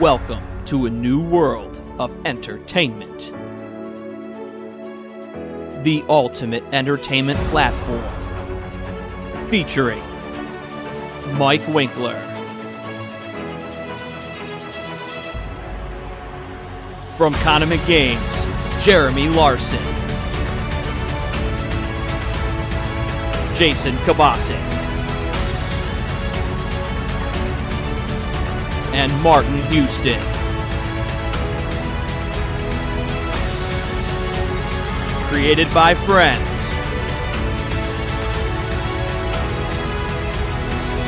Welcome to a new world of entertainment. The ultimate entertainment platform. Featuring Mike Winkler. From Konami Games, Jeremy Larson. Jason Kabasic. And Martin Houston. Created by friends,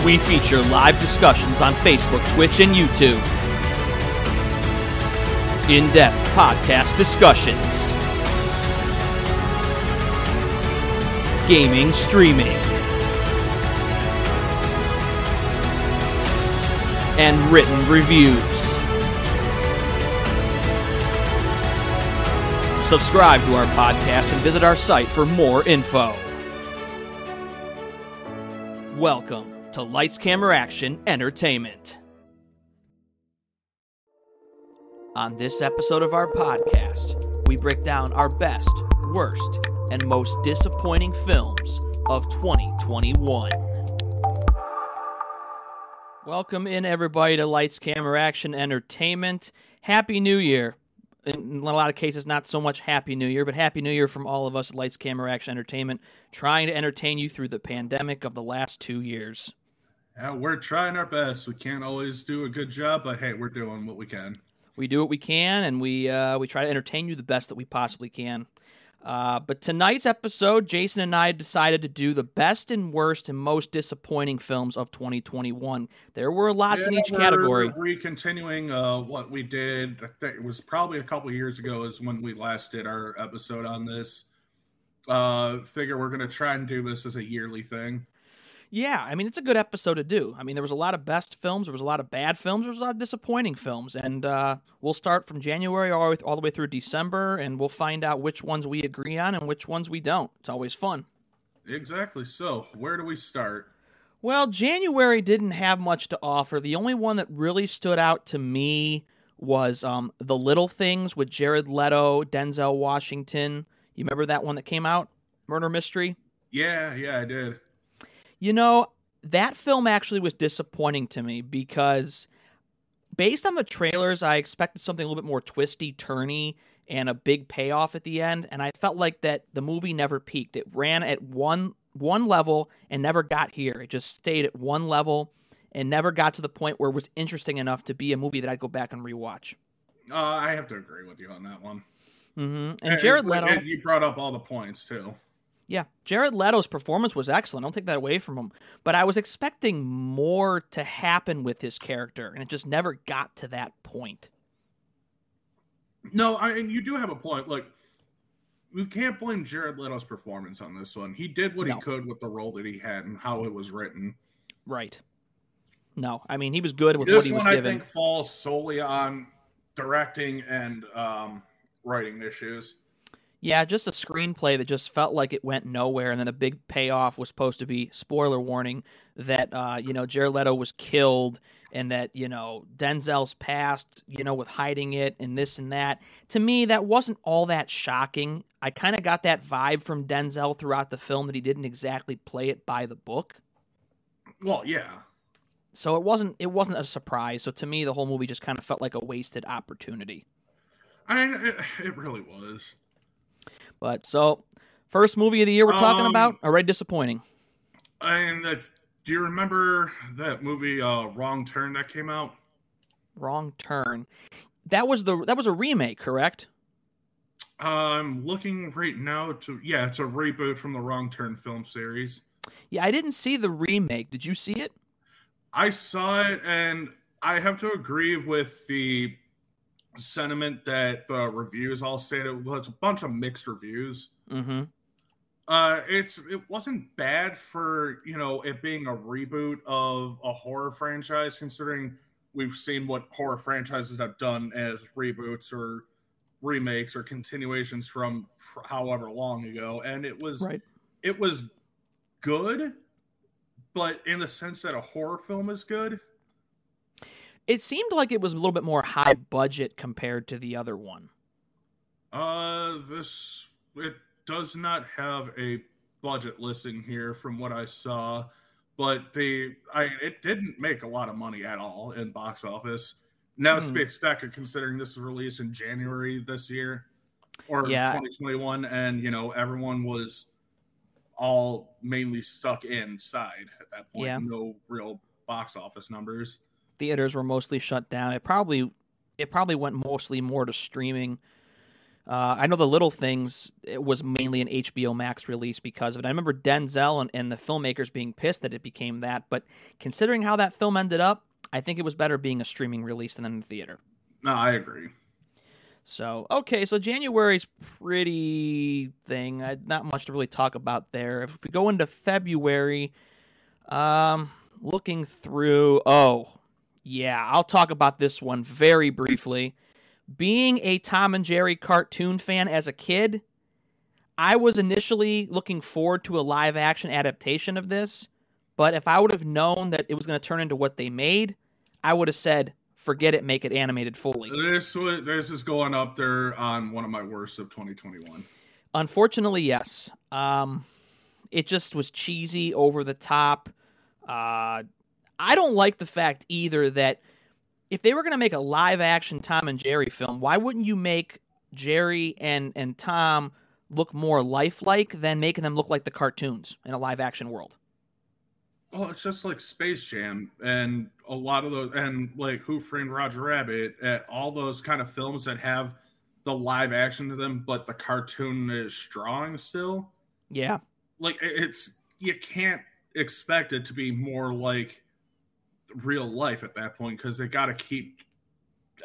we feature live discussions on Facebook, Twitch, and YouTube. In-depth podcast discussions. Gaming, streaming. And written reviews. Subscribe to our podcast and visit our site for more info. Welcome to Lights Camera Action Entertainment. On this episode of our podcast, we break down our best, worst, and most disappointing films of 2021. Welcome in, everybody, to Lights, Camera, Action, Entertainment. Happy New Year. In a lot of cases, not so much Happy New Year, but Happy New Year from all of us at Lights, Camera, Action, Entertainment, trying to entertain you through the pandemic of the last 2 years. Yeah, we're trying our best. We can't always do a good job, but hey, we're doing what we can. We do what we can, and we try to entertain you the best that we possibly can. But tonight's episode, Jason and I decided to do the best and worst and most disappointing films of 2021. There were lots in each category. We're continuing what we did. I think it was probably a couple years ago is when we last did our episode on this. Figure we're going to try and do this as a yearly thing. Yeah, I mean, it's a good episode to do. I mean, there was a lot of best films, there was a lot of bad films, there was a lot of disappointing films, and we'll start from January all the way through December, and we'll find out which ones we agree on and which ones we don't. It's always fun. Exactly. So, where do we start? Well, January didn't have much to offer. The only one that really stood out to me was The Little Things with Jared Leto, Denzel Washington. You remember that one that came out? Murder Mystery? Yeah, I did. You know, that film actually was disappointing to me because based on the trailers, I expected something a little bit more twisty, turny, and a big payoff at the end, and I felt like that the movie never peaked. It ran at one level and never got here. It just stayed at one level and never got to the point where it was interesting enough to be a movie that I'd go back and rewatch. I have to agree with you on that one. Mm-hmm. And Jared Leto... And you brought up all the points, too. Yeah, Jared Leto's performance was excellent. I don't take that away from him. But I was expecting more to happen with his character, and it just never got to that point. No, and you do have a point. Look, you can't blame Jared Leto's performance on this one. He did what he could with the role that he had and how it was written. Right. No, I mean, he was good with what he was given. This one, I think, falls solely on directing and writing issues. Yeah, just a screenplay that just felt like it went nowhere, and then a big payoff was supposed to be, spoiler warning, that, Jared Leto was killed, and that, Denzel's past, with hiding it, and this and that. To me, that wasn't all that shocking. I kind of got that vibe from Denzel throughout the film that he didn't exactly play it by the book. Well, yeah. So it wasn't a surprise. So to me, the whole movie just kind of felt like a wasted opportunity. I mean, it really was. But so, first movie of the year we're talking about, already disappointing. And do you remember that movie Wrong Turn that came out? Wrong Turn. That was a remake, correct? I'm looking right now it's a reboot from the Wrong Turn film series. Yeah, I didn't see the remake. Did you see it? I saw it, and I have to agree with the sentiment that the reviews all stated. Well, it's a bunch of mixed reviews. Mm-hmm. It wasn't bad for it being a reboot of a horror franchise, considering we've seen what horror franchises have done as reboots or remakes or continuations from however long ago. And it was right. It was good, but in the sense that a horror film is good. It seemed like it was a little bit more high budget compared to the other one. It does not have a budget listing here from what I saw, but it didn't make a lot of money at all in box office. Now it's to be expected considering this was released in January this year or 2021, and everyone was all mainly stuck inside at that point. Yeah. No real box office numbers. Theaters were mostly shut down. It probably went mostly more to streaming. I know The Little Things, it was mainly an HBO Max release because of it. I remember Denzel and the filmmakers being pissed that it became that, but considering how that film ended up, I think it was better being a streaming release than in the theater. No, I agree. So, okay, so January's pretty thing. Not much to really talk about there. If we go into February, looking through... Oh, yeah, I'll talk about this one very briefly. Being a Tom and Jerry cartoon fan as a kid, I was initially looking forward to a live-action adaptation of this, but if I would have known that it was going to turn into what they made, I would have said, forget it, make it animated fully. This is going up there on one of my worst of 2021. Unfortunately, yes. It just was cheesy, over the top. I don't like the fact either that if they were going to make a live-action Tom and Jerry film, why wouldn't you make Jerry and Tom look more lifelike than making them look like the cartoons in a live-action world? Well, it's just like Space Jam and a lot of those, and like Who Framed Roger Rabbit, and all those kind of films that have the live-action to them, but the cartoon is strong still. Yeah. Like, you can't expect it to be more like real life at that point, because they got to keep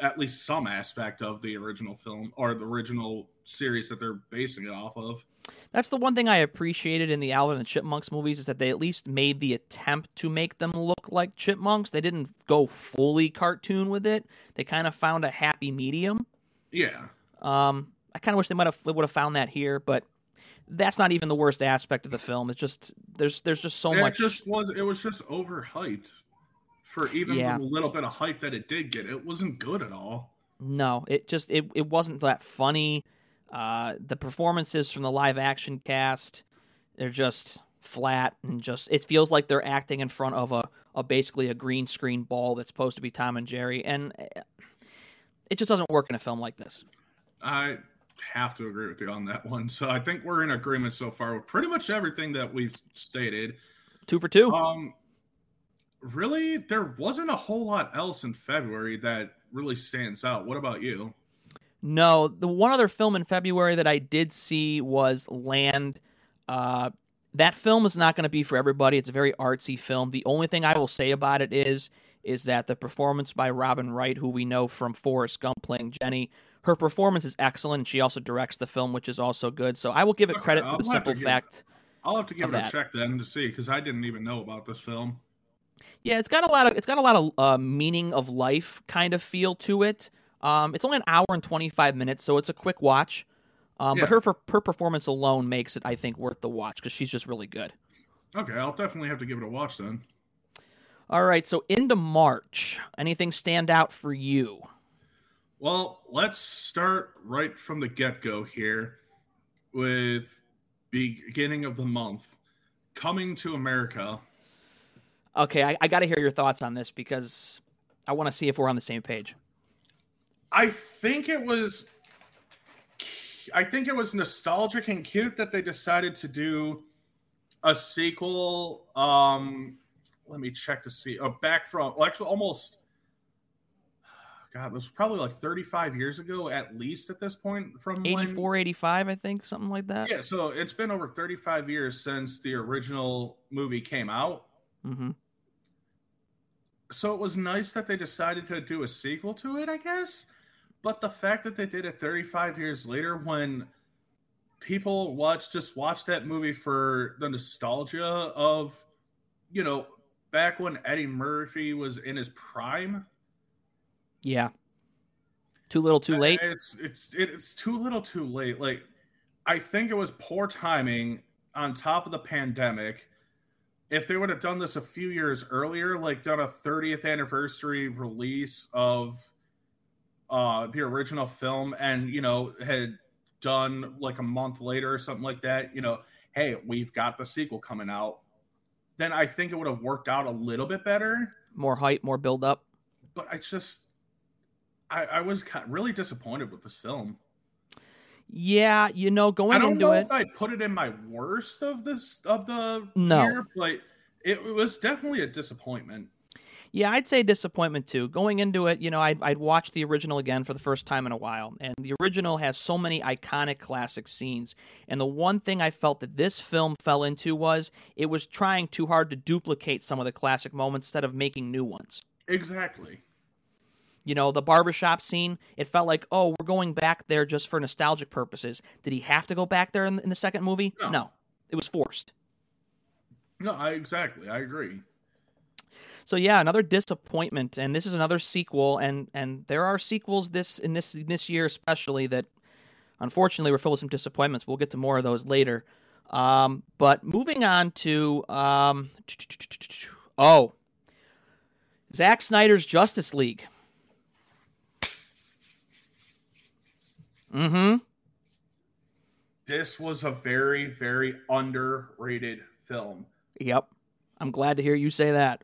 at least some aspect of the original film or the original series that they're basing it off of. That's the one thing I appreciated in the Alvin and the Chipmunks movies, is that they at least made the attempt to make them look like chipmunks. They didn't go fully cartoon with it. They kind of found a happy medium. Yeah. I kind of wish they would have found that here, but that's not even the worst aspect of the film. It's just there's just so much. It was just overhyped. For even the little bit of hype that it did get, it wasn't good at all. No, it wasn't that funny. The performances from the live action cast, they're just flat, and just it feels like they're acting in front of a basically a green screen ball that's supposed to be Tom and Jerry, and it just doesn't work in a film like this. I have to agree with you on that one. So I think we're in agreement so far with pretty much everything that we've stated. 2 for 2. Really, there wasn't a whole lot else in February that really stands out. What about you? No, the one other film in February that I did see was Land. That film is not going to be for everybody. It's a very artsy film. The only thing I will say about it is that the performance by Robin Wright, who we know from Forrest Gump playing Jenny, her performance is excellent. She also directs the film, which is also good. So I will give it credit for the simple fact. I'll have to give it a check then to see, because I didn't even know about this film. Yeah, it's got a lot of meaning of life kind of feel to it. It's only an hour and 25 minutes, so it's a quick watch. But her performance alone makes it, I think, worth the watch, because she's just really good. Okay, I'll definitely have to give it a watch then. All right, so into March, anything stand out for you? Well, let's start right from the get-go here with beginning of the month, Coming to America. Okay, I got to hear your thoughts on this, because I want to see if we're on the same page. I think it was nostalgic and cute that they decided to do a sequel. Let me check to see. It was probably like 35 years ago, at least at this point. From 84, when... 85, I think, something like that. Yeah, so it's been over 35 years since the original movie came out. Mm-hmm. So it was nice that they decided to do a sequel to it, I guess. But the fact that they did it 35 years later, when people watch that movie for the nostalgia of, back when Eddie Murphy was in his prime. Yeah. Too little, too late. It's too little, too late. Like, I think it was poor timing on top of the pandemic. if they would have done this a few years earlier, like done a 30th anniversary release of the original film and, you know, had done like a month later or something like that, you know, hey, we've got the sequel coming out, then I think it would have worked out a little bit better. More hype, more build up. But I just, I was really disappointed with this film. Yeah, you know, going into it, I don't know if I put it in my worst of this of the year, but it was definitely a disappointment. Yeah, I'd say disappointment too. Going into it, you know, I'd watched the original again for the first time in a while, and the original has so many iconic classic scenes. And the one thing I felt that this film fell into was it was trying too hard to duplicate some of the classic moments instead of making new ones. Exactly. You know, the barbershop scene, it felt like, oh, we're going back there just for nostalgic purposes. Did he have to go back there in the second movie? No. It was forced. No, exactly. I agree. So, yeah, another disappointment, and this is another sequel, and there are sequels this year especially that, unfortunately, were filled with some disappointments. We'll get to more of those later. But moving on to... Zack Snyder's Justice League. Mm-hmm. This was a very, very underrated film. Yep. I'm glad to hear you say that.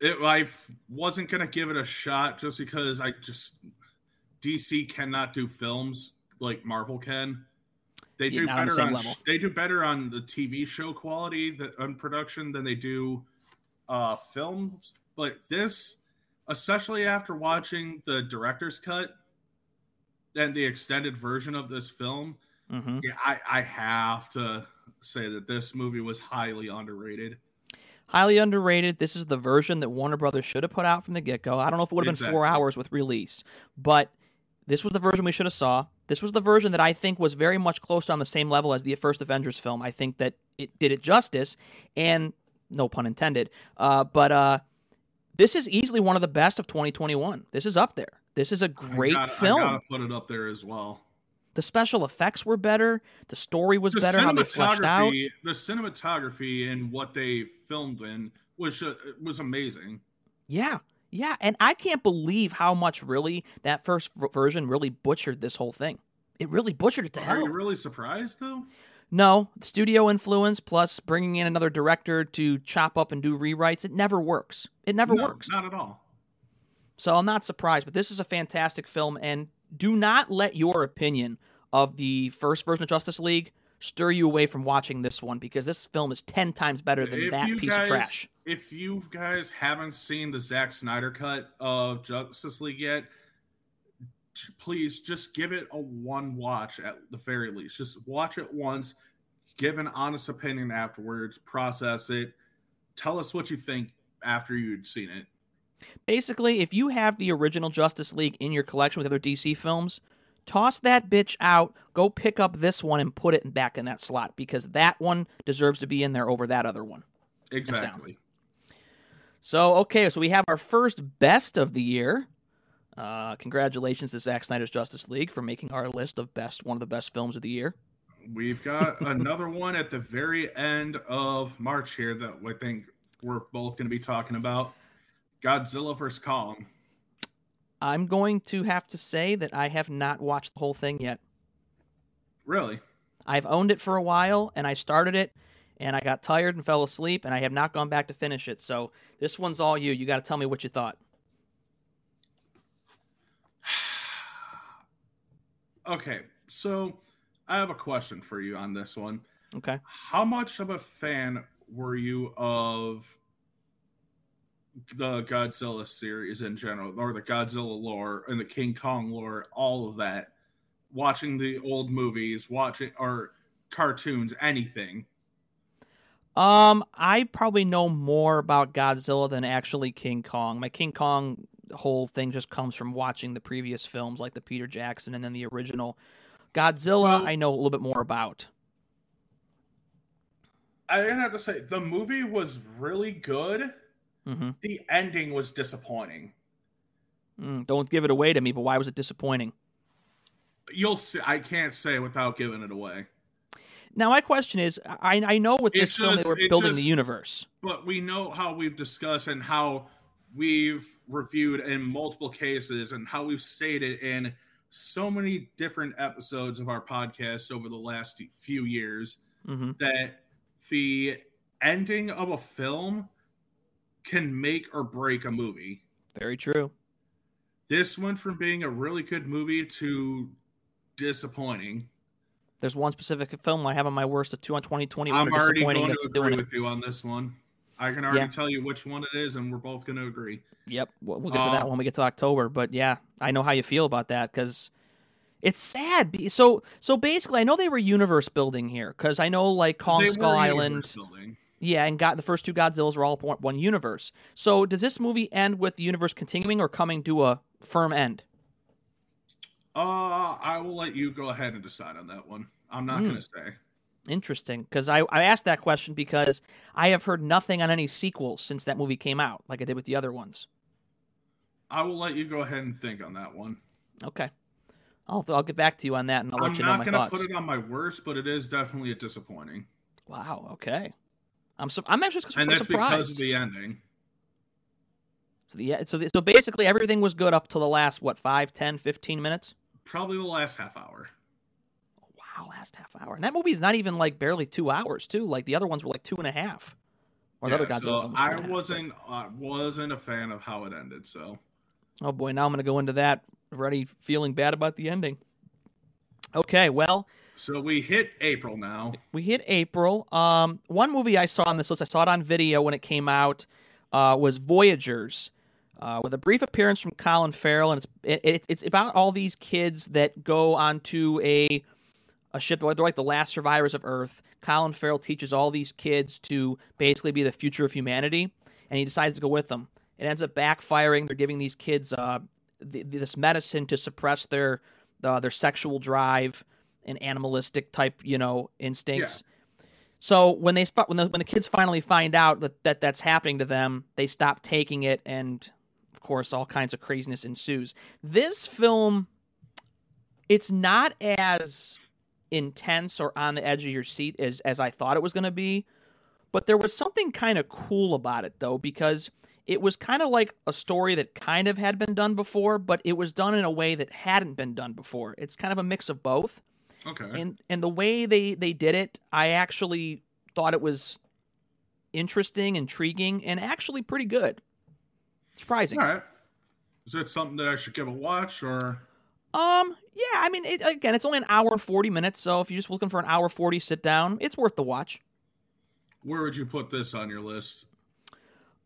I wasn't going to give it a shot just because DC cannot do films like Marvel can. They do better on they do better on the TV show quality on production than they do films. But this, especially after watching the director's cut, and the extended version of this film, I have to say that this movie was highly underrated. Highly underrated. This is the version that Warner Brothers should have put out from the get-go. I don't know if it would have been 4 hours with release, but this was the version we should have saw. This was the version that I think was very much close to on the same level as the first Avengers film. I think that it did it justice, and no pun intended, but this is easily one of the best of 2021. This is up there. This is a great film. I gotta put it up there as well. The special effects were better. The story was better. How they fleshed out the cinematography and what they filmed in was amazing. Yeah, and I can't believe how much really that first version really butchered this whole thing. It really butchered it to hell. Are you really surprised though? No, studio influence plus bringing in another director to chop up and do rewrites. It never works. Not at all. So I'm not surprised, but this is a fantastic film, and do not let your opinion of the first version of Justice League stir you away from watching this one, because this film is 10 times better than that piece of trash. If you guys haven't seen the Zack Snyder cut of Justice League yet, please just give it a one watch at the very least. Just watch it once, give an honest opinion afterwards, process it, tell us what you think after you'd seen it. Basically, if you have the original Justice League in your collection with other DC films, toss that bitch out, go pick up this one and put it back in that slot, because that one deserves to be in there over that other one. Exactly. So, okay, so we have our first best of the year. Congratulations to Zack Snyder's Justice League for making our list of one of the best films of the year. We've got another one at the very end of March here that I think we're both going to be talking about. Godzilla vs. Kong. I'm going to have to say that I have not watched the whole thing yet. Really? I've owned it for a while, and I started it, and I got tired and fell asleep, and I have not gone back to finish it. So this one's all you. You got to tell me what you thought. Okay, so I have a question for you on this one. Okay. How much of a fan were you of the Godzilla series in general, or the Godzilla lore and the King Kong lore, all of that, watching the old movies, watching or cartoons, anything? I probably know more about Godzilla than actually King Kong. My King Kong whole thing just comes from watching the previous films, like the Peter Jackson and then the original. Godzilla, I know a little bit more about. I have to say, the movie was really good. Mm-hmm. The ending was disappointing. Don't give it away to me, but why was it disappointing? You'll see. I can't say without giving it away. Now, my question is, I know with this film they were building the universe. But we know how we've discussed and how we've reviewed in multiple cases and how we've stated in so many different episodes of our podcast over the last few years that the ending of a film can make or break a movie. Very true. This went from being a really good movie to disappointing. There's one specific film I have on my worst of 2021. I'm already going to agree with you on this one. I can already tell you which one it is, and we're both going to agree. Yep, we'll get to that when we get to October. But yeah, I know how you feel about that because it's sad. So basically, I know they were universe building here because I know like Kong Skull Island. Yeah, and the first two Godzillas were all one universe. So does this movie end with the universe continuing or coming to a firm end? I will let you go ahead and decide on that one. I'm not going to say. Interesting, because I asked that question because I have heard nothing on any sequels since that movie came out, like I did with the other ones. I will let you go ahead and think on that one. Okay. I'll get back to you on that, and I'll let you know my thoughts. I'm not going to put it on my worst, but it is definitely a disappointing. Wow, okay. I'm actually surprised. And that's because of the ending. So basically everything was good up to the last, 5, 10, 15 minutes? Probably the last half hour. Wow, last half hour. And that movie is not even barely 2 hours, too. Like the other ones were 2.5. Or the other Godzilla films. I wasn't a fan of how it ended. So, oh boy, now I'm going to go into that already feeling bad about the ending. Okay, well. So we hit April now. We hit April. One movie I saw on this list, I saw it on video when it came out, was Voyagers, with a brief appearance from Colin Farrell, and it's about all these kids that go onto a ship. They're the last survivors of Earth. Colin Farrell teaches all these kids to basically be the future of humanity, and he decides to go with them. It ends up backfiring. They're giving these kids this medicine to suppress their sexual drive and animalistic type, instincts. Yeah. So when the kids finally find out that that's happening to them, they stop taking it, and of course, all kinds of craziness ensues. This film, it's not as intense or on the edge of your seat as I thought it was going to be, but there was something kind of cool about it though, because it was kind of like a story that kind of had been done before, but it was done in a way that hadn't been done before. It's kind of a mix of both. Okay. And the way they did it, I actually thought it was interesting, intriguing, and actually pretty good. Surprising. All right. Is that something that I should give a watch, or? Yeah, I mean, it's only an hour and 40 minutes, so if you're just looking for an hour 40 sit down, it's worth the watch. Where would you put this on your list?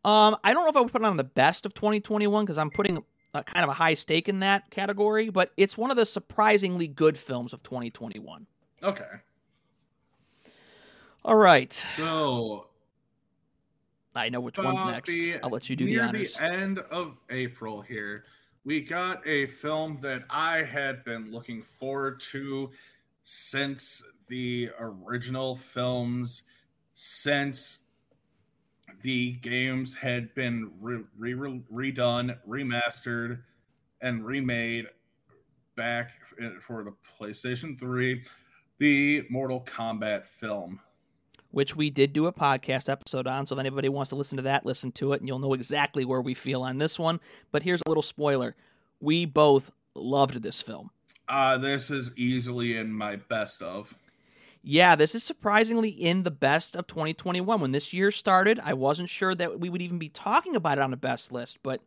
I don't know if I would put it on the best of 2021, because I'm putting kind of a high stake in that category, but it's one of the surprisingly good films of 2021. Okay. All right. So, I know which one's next. I'll let you do the honors. Near the end of April here, we got a film that I had been looking forward to since the original films, since the games had been redone, remastered, and remade back for the PlayStation 3, the Mortal Kombat film. Which we did do a podcast episode on, so if anybody wants to listen to that, listen to it, and you'll know exactly where we feel on this one. But here's a little spoiler. We both loved this film. This is easily in my best of. Yeah, this is surprisingly in the best of 2021. When this year started, I wasn't sure that we would even be talking about it on the best list, but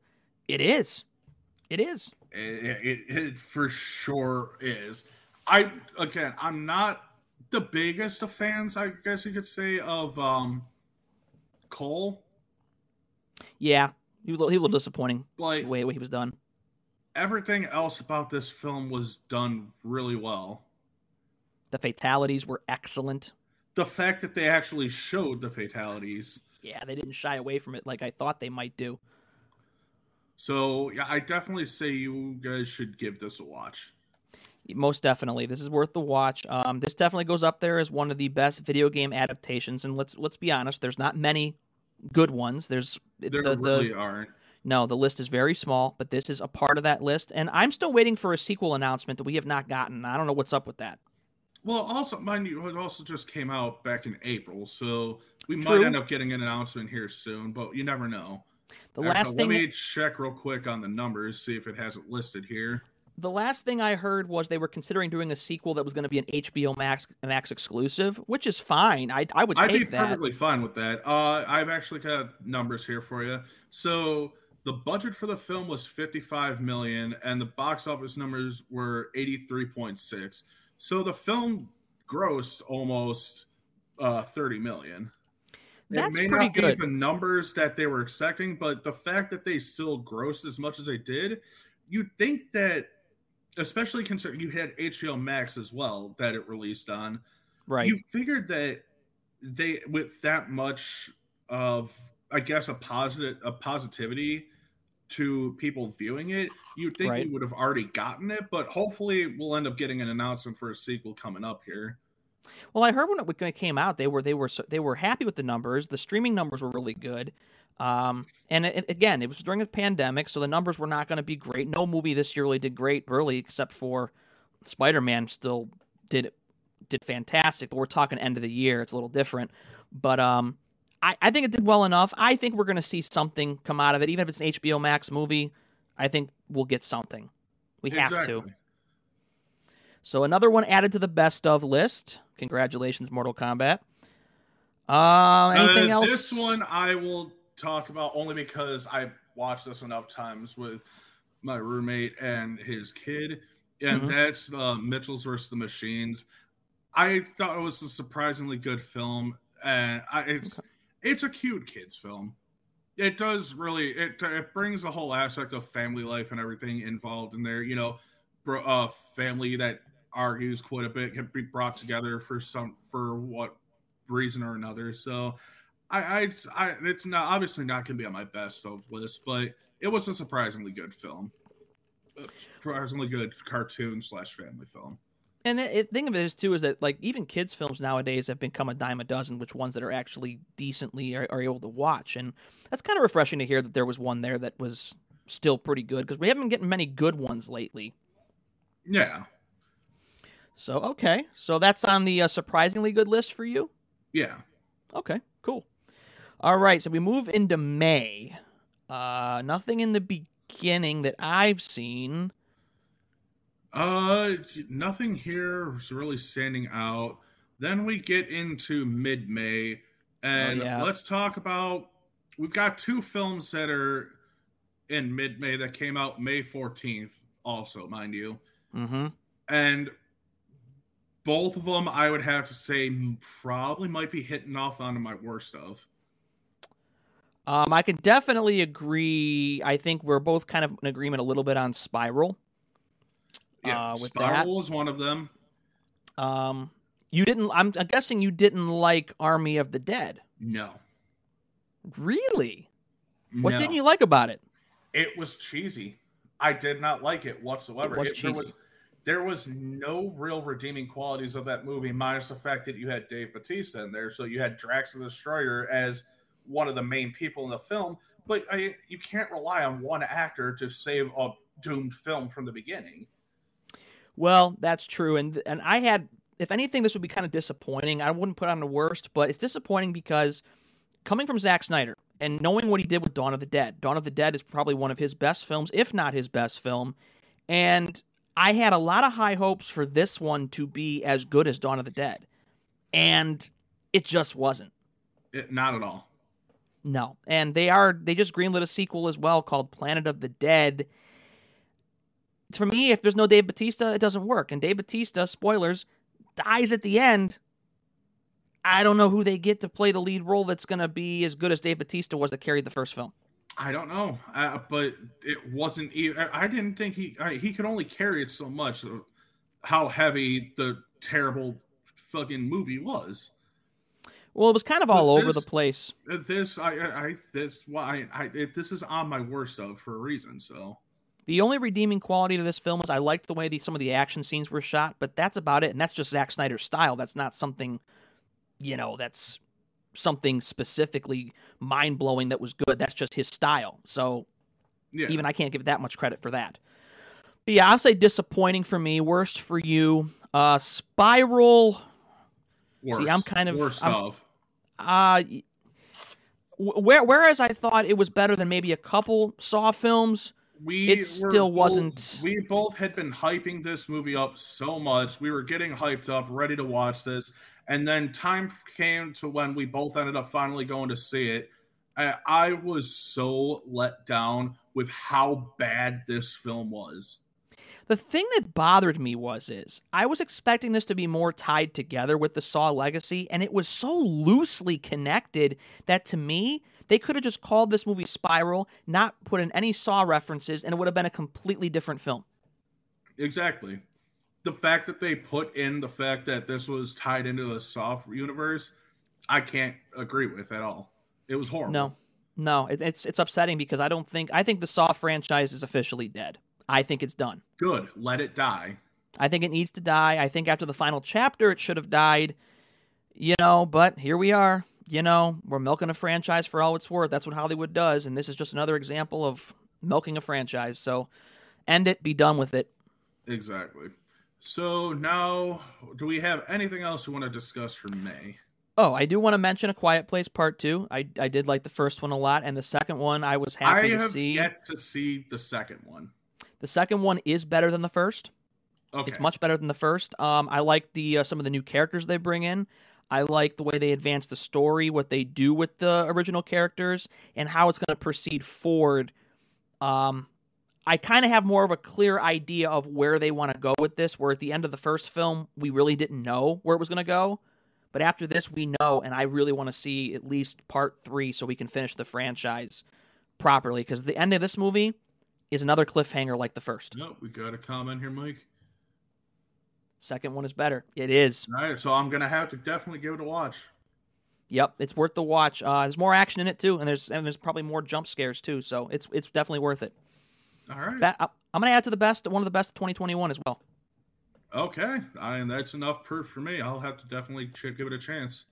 it is. It is. It for sure is. I'm not the biggest of fans, I guess you could say, of Cole. Yeah, he was a little disappointing, like, the way he was done. Everything else about this film was done really well. The fatalities were excellent. The fact that they actually showed the fatalities. Yeah, they didn't shy away from it like I thought they might do. So, yeah, I definitely say you guys should give this a watch. Most definitely. This is worth the watch. This definitely goes up there as one of the best video game adaptations. And let's be honest, there's not many good ones. There really aren't. No, the list is very small, but this is a part of that list. And I'm still waiting for a sequel announcement that we have not gotten. I don't know what's up with that. Well, also, mind you, it also just came out back in April, so we might end up getting an announcement here soon, but you never know. The last thing... Let me check real quick on the numbers, see if it hasn't listed here. The last thing I heard was they were considering doing a sequel that was going to be an HBO Max exclusive, which is fine. I would take that. I'd be perfectly fine with that. I've actually got numbers here for you. So the budget for the film was $55 million, and the box office numbers were 83.6. So the film grossed almost $30 million. That's pretty good. It may not be the numbers that they were expecting, but the fact that they still grossed as much as they did, you'd think that, especially considering you had HBO Max as well that it released on, right? You figured that they, with that much of, I guess, a positivity to people viewing it, you'd think we would have already gotten it. But hopefully, we'll end up getting an announcement for a sequel coming up here. Well, I heard when it came out, they were happy with the numbers. The streaming numbers were really good. And it was during the pandemic, so the numbers were not going to be great. No movie this year really did great, really, except for Spider-Man still did fantastic, but we're talking end of the year. It's a little different. But I think it did well enough. I think we're going to see something come out of it. Even if it's an HBO Max movie, I think we'll get something. We have to. So another one added to the best of list. Congratulations, Mortal Kombat. Anything else? This one I will talk about only because I watched this enough times with my roommate and his kid, and that's Mitchell's vs. the Machines. I thought it was a surprisingly good film, and it's a cute kids film. It does really it brings the whole aspect of family life and everything involved in there. You know, family that argues quite a bit can be brought together for what reason or another. So I it's not obviously not going to be on my best of list, but it was a surprisingly good film, surprisingly good cartoon/family film. And the thing of it is too is that like even kids films nowadays have become a dime a dozen, which ones that are actually decently are able to watch, and that's kind of refreshing to hear that there was one there that was still pretty good because we haven't been getting many good ones lately. Yeah. So okay, so that's on the surprisingly good list for you. Yeah. Okay. Cool. All right, so we move into May. Nothing in the beginning that I've seen. Nothing here is really standing out. Then we get into mid-May, and let's talk about... We've got two films that are in mid-May that came out May 14th also, mind you. Mm-hmm. And both of them, I would have to say, probably might be hitting off onto my worst of. I can definitely agree. I think we're both kind of in agreement a little bit on Spiral. Yeah, Spiral was one of them. You didn't. I'm guessing you didn't like Army of the Dead. No. Really? What didn't you like about it? It was cheesy. I did not like it whatsoever. It was cheesy. There was no real redeeming qualities of that movie, minus the fact that you had Dave Bautista in there. So you had Drax the Destroyer as one of the main people in the film. But you can't rely on one actor to save a doomed film from the beginning. Well, that's true. And I had, if anything, this would be kind of disappointing. I wouldn't put it on the worst, but it's disappointing because coming from Zack Snyder and knowing what he did with Dawn of the Dead, Dawn of the Dead is probably one of his best films, if not his best film. And I had a lot of high hopes for this one to be as good as Dawn of the Dead, and it just wasn't. Not at all. No, and they just greenlit a sequel as well called Planet of the Dead. For me, if there's no Dave Bautista, it doesn't work, and Dave Bautista, spoilers, dies at the end. I don't know who they get to play the lead role that's going to be as good as Dave Bautista was that carried the first film. I don't know, but it wasn't even... I didn't think he could only carry it so much how heavy the terrible fucking movie was. Well, it was kind of all over the place. This is on my worst of for a reason, so... The only redeeming quality to this film is I liked the way some of the action scenes were shot, but that's about it, and that's just Zack Snyder's style. That's not something, that's... something specifically mind-blowing that was good. That's just his style. So even I can't give that much credit for that. But I'll say disappointing for me, worst for you. Spiral. See, I'm kind of worse off. Whereas I thought it was better than maybe a couple Saw films, it still wasn't. We both had been hyping this movie up so much. We were getting hyped up, ready to watch this. And then time came to when we both ended up finally going to see it. I was so let down with how bad this film was. The thing that bothered me was I was expecting this to be more tied together with the Saw legacy, and it was so loosely connected that to me, they could have just called this movie Spiral, not put in any Saw references, and it would have been a completely different film. Exactly. The fact that they put in the fact that this was tied into the Saw universe, I can't agree with at all. It was horrible. No, it's upsetting because I think the Saw franchise is officially dead. I think it's done. Good. Let it die. I think it needs to die. I think after the final chapter, it should have died. But here we are. We're milking a franchise for all it's worth. That's what Hollywood does, and this is just another example of milking a franchise. So end it. Be done with it. Exactly. So now, do we have anything else we want to discuss for May? Oh, I do want to mention A Quiet Place Part 2. I did like the first one a lot, and the second one I was happy to see. I have yet to see the second one. The second one is better than the first. Okay. It's much better than the first. I like the some of the new characters they bring in. I like the way they advance the story, what they do with the original characters, and how it's going to proceed forward. I kind of have more of a clear idea of where they want to go with this, where at the end of the first film, we really didn't know where it was going to go. But after this, we know, and I really want to see at least part 3 so we can finish the franchise properly. Because the end of this movie is another cliffhanger like the first. No, we got a comment here, Mike. Second one is better. It is. All right, so I'm going to have to definitely give it a watch. Yep, it's worth the watch. There's more action in it, too, and there's probably more jump scares, too. So it's definitely worth it. All right. I'm going to add to one of the best of 2021 as well. Okay, and that's enough proof for me. I'll have to definitely give it a chance.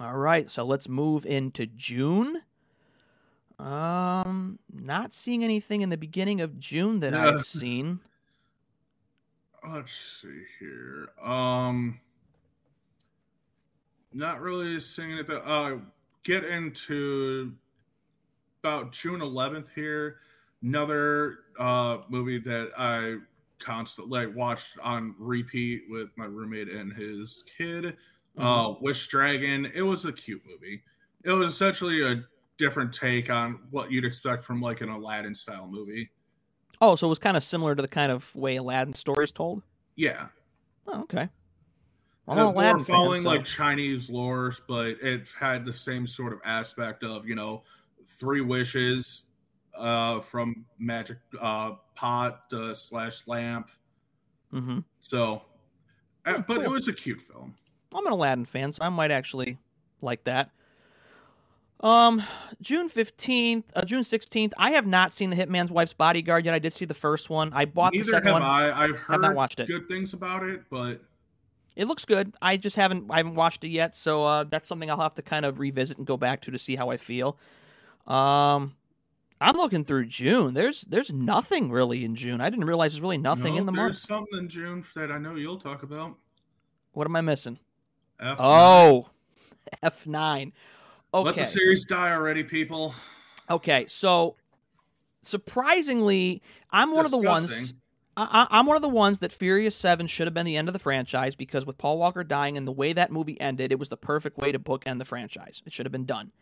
All right, so let's move into June. Not seeing anything in the beginning of June that I've seen. Let's see here. Not really seeing it. Get into about June 11th here. Another movie that I constantly watched on repeat with my roommate and his kid. Mm-hmm. Wish Dragon. It was a cute movie. It was essentially a different take on what you'd expect from like an Aladdin style movie. Oh, so it was kind of similar to the kind of way Aladdin story is told? Yeah. Oh, okay. We're following like Chinese lore, but it had the same sort of aspect of, 3 wishes from magic pot / lamp. Mm-hmm. So, but cool. It was a cute film. I'm an Aladdin fan, so I might actually like that. June 16th. I have not seen The Hitman's Wife's Bodyguard yet. I did see the first one. I bought the second one. I've heard not watched it. Good things about it, but it looks good. I just haven't watched it yet, so that's something I'll have to kind of revisit and go back to see how I feel. I'm looking through June. There's nothing really in June. I didn't realize there's really nothing in the month. There's something in June that I know you'll talk about. What am I missing? F9. Oh, F9. Okay. Let the series die already, people. Okay, so surprisingly, I'm one of the ones that Furious 7 should have been the end of the franchise because with Paul Walker dying and the way that movie ended, it was the perfect way to bookend the franchise. It should have been done.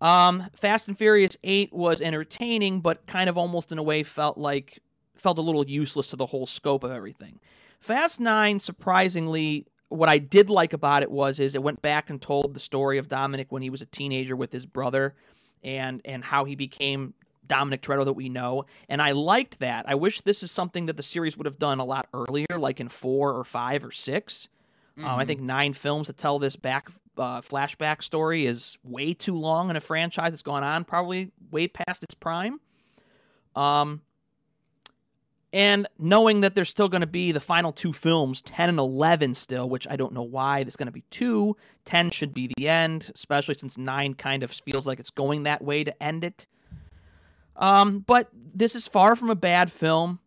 Fast and Furious 8 was entertaining, but kind of almost in a way felt a little useless to the whole scope of everything. Fast 9, surprisingly, what I did like about it was it went back and told the story of Dominic when he was a teenager with his brother and how he became Dominic Toretto that we know. And I liked that. I wish this is something that the series would have done a lot earlier, like in 4 or 5 or 6. Mm-hmm. I think 9 films to tell this flashback story is way too long in a franchise that's gone on probably way past its prime. And knowing that there's still going to be the final 2 films, 10 and 11 still, which I don't know why there's going to be 2. 10 should be the end, especially since 9 kind of feels like it's going that way to end it. But this is far from a bad film.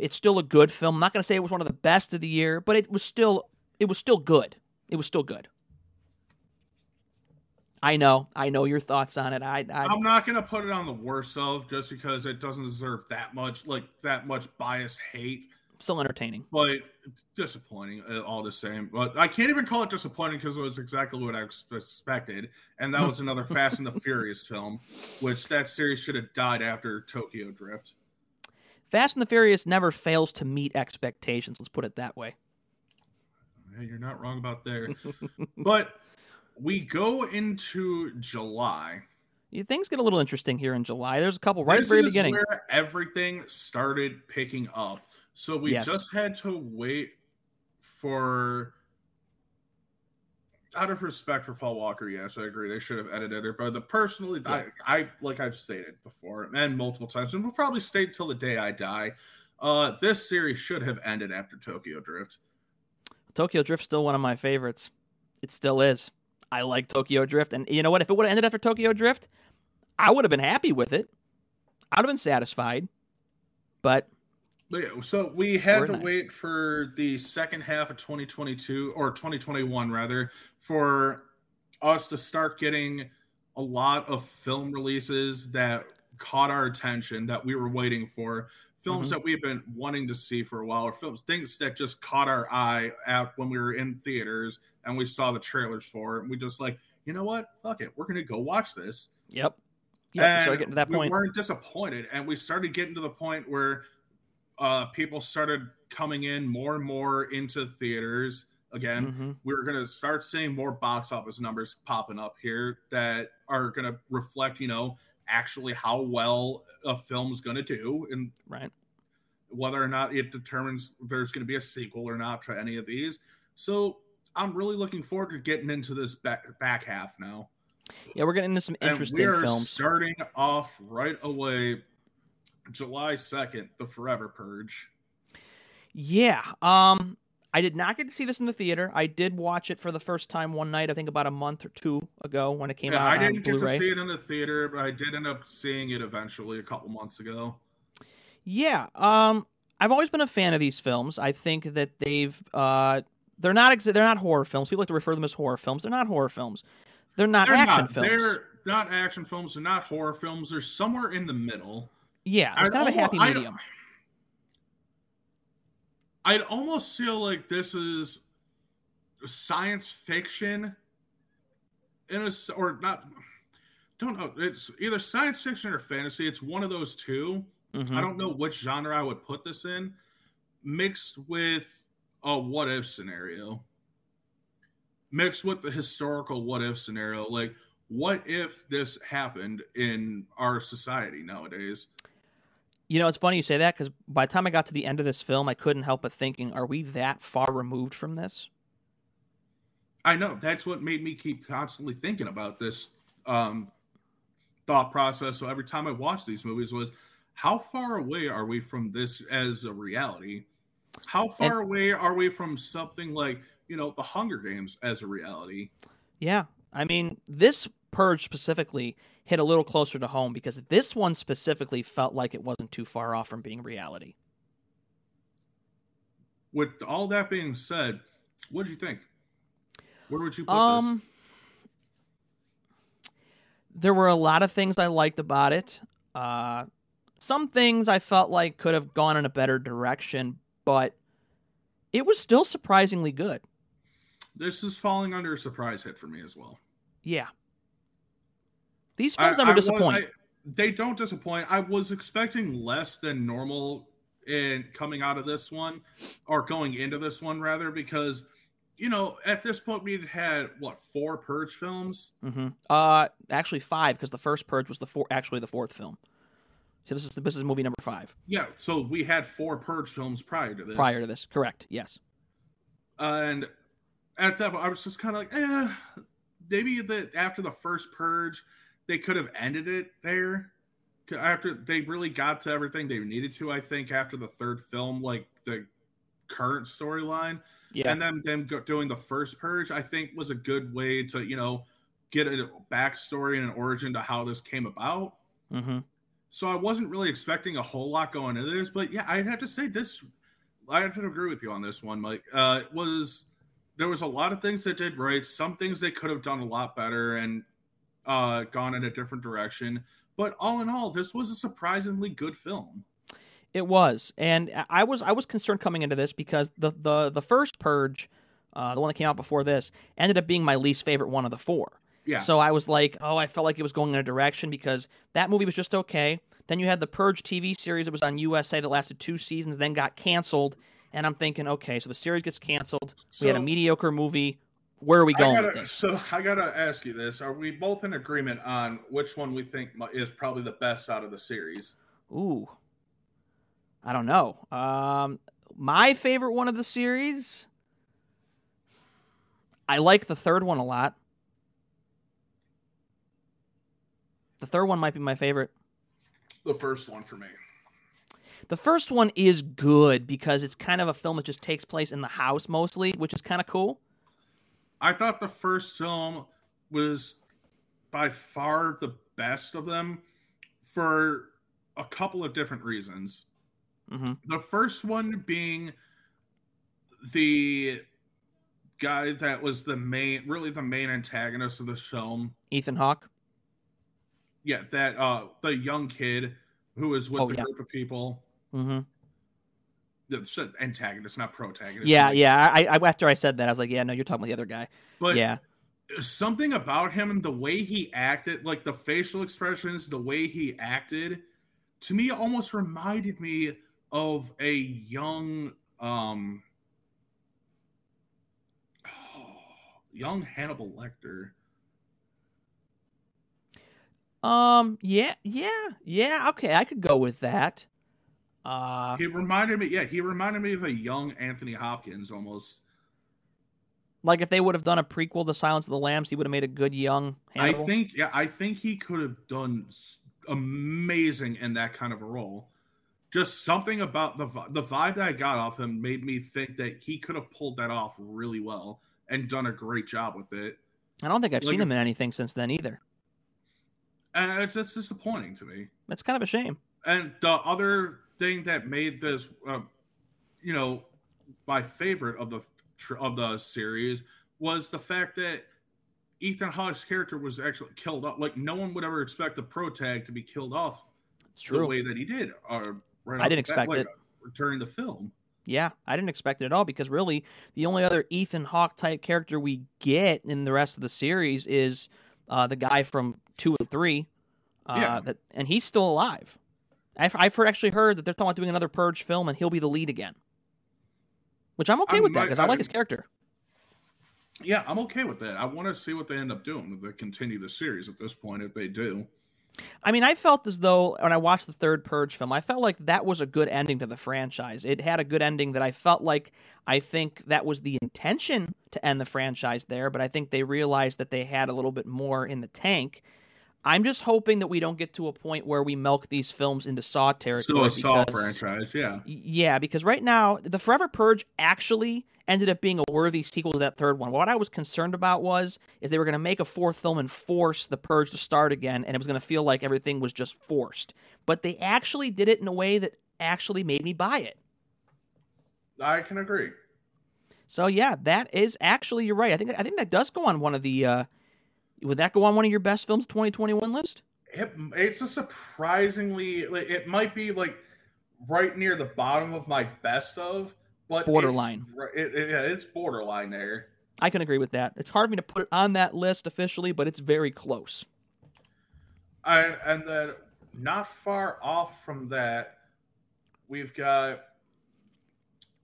It's still a good film. I'm not going to say it was one of the best of the year, but it was still good. It was still good. I know your thoughts on it. I'm not going to put it on the worst of just because it doesn't deserve that much biased hate. Still entertaining, but disappointing all the same. But I can't even call it disappointing because it was exactly what I expected, and that was another Fast and the Furious film, which that series should have died after Tokyo Drift. Fast and the Furious never fails to meet expectations. Let's put it that way. Yeah, you're not wrong about there. But we go into July. Things get a little interesting here in July. There's a couple right at the very beginning. This is where everything started picking up. So we just had to wait for, out of respect for Paul Walker, yes, I agree. They should have edited it. But I like I've stated before and multiple times, and we'll probably state till the day I die, this series should have ended after Tokyo Drift. Tokyo Drift's still one of my favorites. It still is. I like Tokyo Drift. And you know what? If it would have ended after Tokyo Drift, I would have been happy with it. I would have been satisfied. But... So we had to wait for the second half of 2022 or 2021 rather for us to start getting a lot of film releases that caught our attention that we were waiting for, films that we've been wanting to see for a while, or things that just caught our eye out when we were in theaters and we saw the trailers for it. And we just like, you know what? Fuck it. We're going to go watch this. Yep. Yeah. So we get to that point. We weren't disappointed. And we started getting to the point where people started coming in more and more into theaters. Again, we're going to start seeing more box office numbers popping up here that are going to reflect, actually how well a film's going to do and whether or not it determines there's going to be a sequel or not to any of these. So I'm really looking forward to getting into this back half now. Yeah, we're getting into some interesting films. Starting off right away July 2nd, The Forever Purge. Yeah. I did not get to see this in the theater. I did watch it for the first time one night, I think about a month or two ago when it came out on Blu-ray. I didn't get to see it in the theater, but I did end up seeing it eventually a couple months ago. Yeah. I've always been a fan of these films. I think that they're not horror films. People like to refer to them as horror films. They're not horror films. They're not action films. They're not action films. They're not horror films. They're somewhere in the middle. Yeah, it's kind of a happy medium. I'd almost feel like this is science fiction, don't know. It's either science fiction or fantasy. It's one of those two. I don't know which genre I would put this in, mixed with a what-if scenario, mixed with the historical what-if scenario. Like, what if this happened in our society nowadays? It's funny you say that because by the time I got to the end of this film, I couldn't help but thinking, are we that far removed from this? I know. That's what made me keep constantly thinking about this thought process. So every time I watched these movies was, how far away are we from this as a reality? How far away are we from something like, The Hunger Games as a reality? Yeah. I mean, this Purge specifically hit a little closer to home because this one specifically felt like it wasn't too far off from being reality. With all that being said, what did you think? Where would you put this? There were a lot of things I liked about it. Some things I felt like could have gone in a better direction, but it was still surprisingly good. This is falling under a surprise hit for me as well. Yeah. These films never disappoint. They don't disappoint. I was expecting less than normal in coming out of this one, or going into this one, rather, because, at this point we had, what, 4 Purge films? Actually 5, because the first Purge was the fourth film. So this is movie number 5. Yeah, so we had 4 Purge films prior to this. Prior to this, correct, yes. And at that point, I was just kind of like, maybe after the first Purge, they could have ended it there. After they really got to everything they needed to, I think, after the third film, like the current storyline. Yeah. And then them doing the first Purge, I think, was a good way to, get a backstory and an origin to how this came about. So I wasn't really expecting a whole lot going into this, but yeah, I'd have to say this. I have to agree with you on this one, Mike. There was a lot of things they did right. Some things they could have done a lot better and gone in a different direction. But all in all, this was a surprisingly good film. It was, and I was concerned coming into this because the first Purge, the one that came out before this, ended up being my least favorite one of the four. Yeah. So I was like, oh, I felt like it was going in a direction because that movie was just okay. Then you had the Purge TV series that was on USA that lasted 2 seasons, then got canceled. And I'm thinking, okay, so the series gets canceled. So we had a mediocre movie. Where are we going with this? So I got to ask you this. Are we both in agreement on which one we think is probably the best out of the series? Ooh. I don't know. My favorite one of the series, I like the third one a lot. The third one might be my favorite. The first one for me. The first one is good because it's kind of a film that just takes place in the house mostly, which is kind of cool. I thought the first film was by far the best of them for a couple of different reasons. Mm-hmm. The first one being the guy that was the main antagonist of the film. Ethan Hawke. Yeah, that the young kid who was with group of people. Mm-hmm. The antagonist, not protagonist. Yeah. I after I said that, I was like, yeah, no, you're talking about the other guy. But yeah, something about him and the way he acted, like the facial expressions, the way he acted, to me almost reminded me of a young, young Hannibal Lecter. Yeah. Okay, I could go with that. He reminded me of a young Anthony Hopkins almost. Like if they would have done a prequel to Silence of the Lambs, he would have made a good young Hannibal. I think he could have done amazing in that kind of a role. Just something about the vibe that I got off him made me think that he could have pulled that off really well and done a great job with it. I don't think I've seen him in anything since then either. And it's disappointing to me. That's kind of a shame. And the other thing that made this, my favorite of the series was the fact that Ethan Hawke's character was actually killed off. Like no one would ever expect the protag to be killed off. It's true. The way that he did. During the film. Yeah, I didn't expect it at all because really the only other Ethan Hawke type character we get in the rest of the series is the guy from 2 and 3, and he's still alive. I've actually heard that they're talking about doing another Purge film, and he'll be the lead again, which I'm okay with that because I like his character. Yeah, I'm okay with that. I want to see what they end up doing if they continue the series at this point, if they do. I mean, I felt as though when I watched the third Purge film, I felt like that was a good ending to the franchise. It had a good ending that I felt like I think that was the intention to end the franchise there, but I think they realized that they had a little bit more in the tank. I'm just hoping that we don't get to a point where we milk these films into Saw territory. So a Saw franchise, yeah. Yeah, because right now, the Forever Purge actually ended up being a worthy sequel to that third one. What I was concerned about is they were going to make a fourth film and force the Purge to start again, and it was going to feel like everything was just forced. But they actually did it in a way that actually made me buy it. I can agree. So yeah, that is actually, you're right. I think that does go on one of the... Would that go on one of your best films 2021 list? It's a surprisingly... It might be like right near the bottom of my best of, but borderline. It's borderline there. I can agree with that. It's hard for me to put it on that list officially, but it's very close. And then not far off from that, we've got...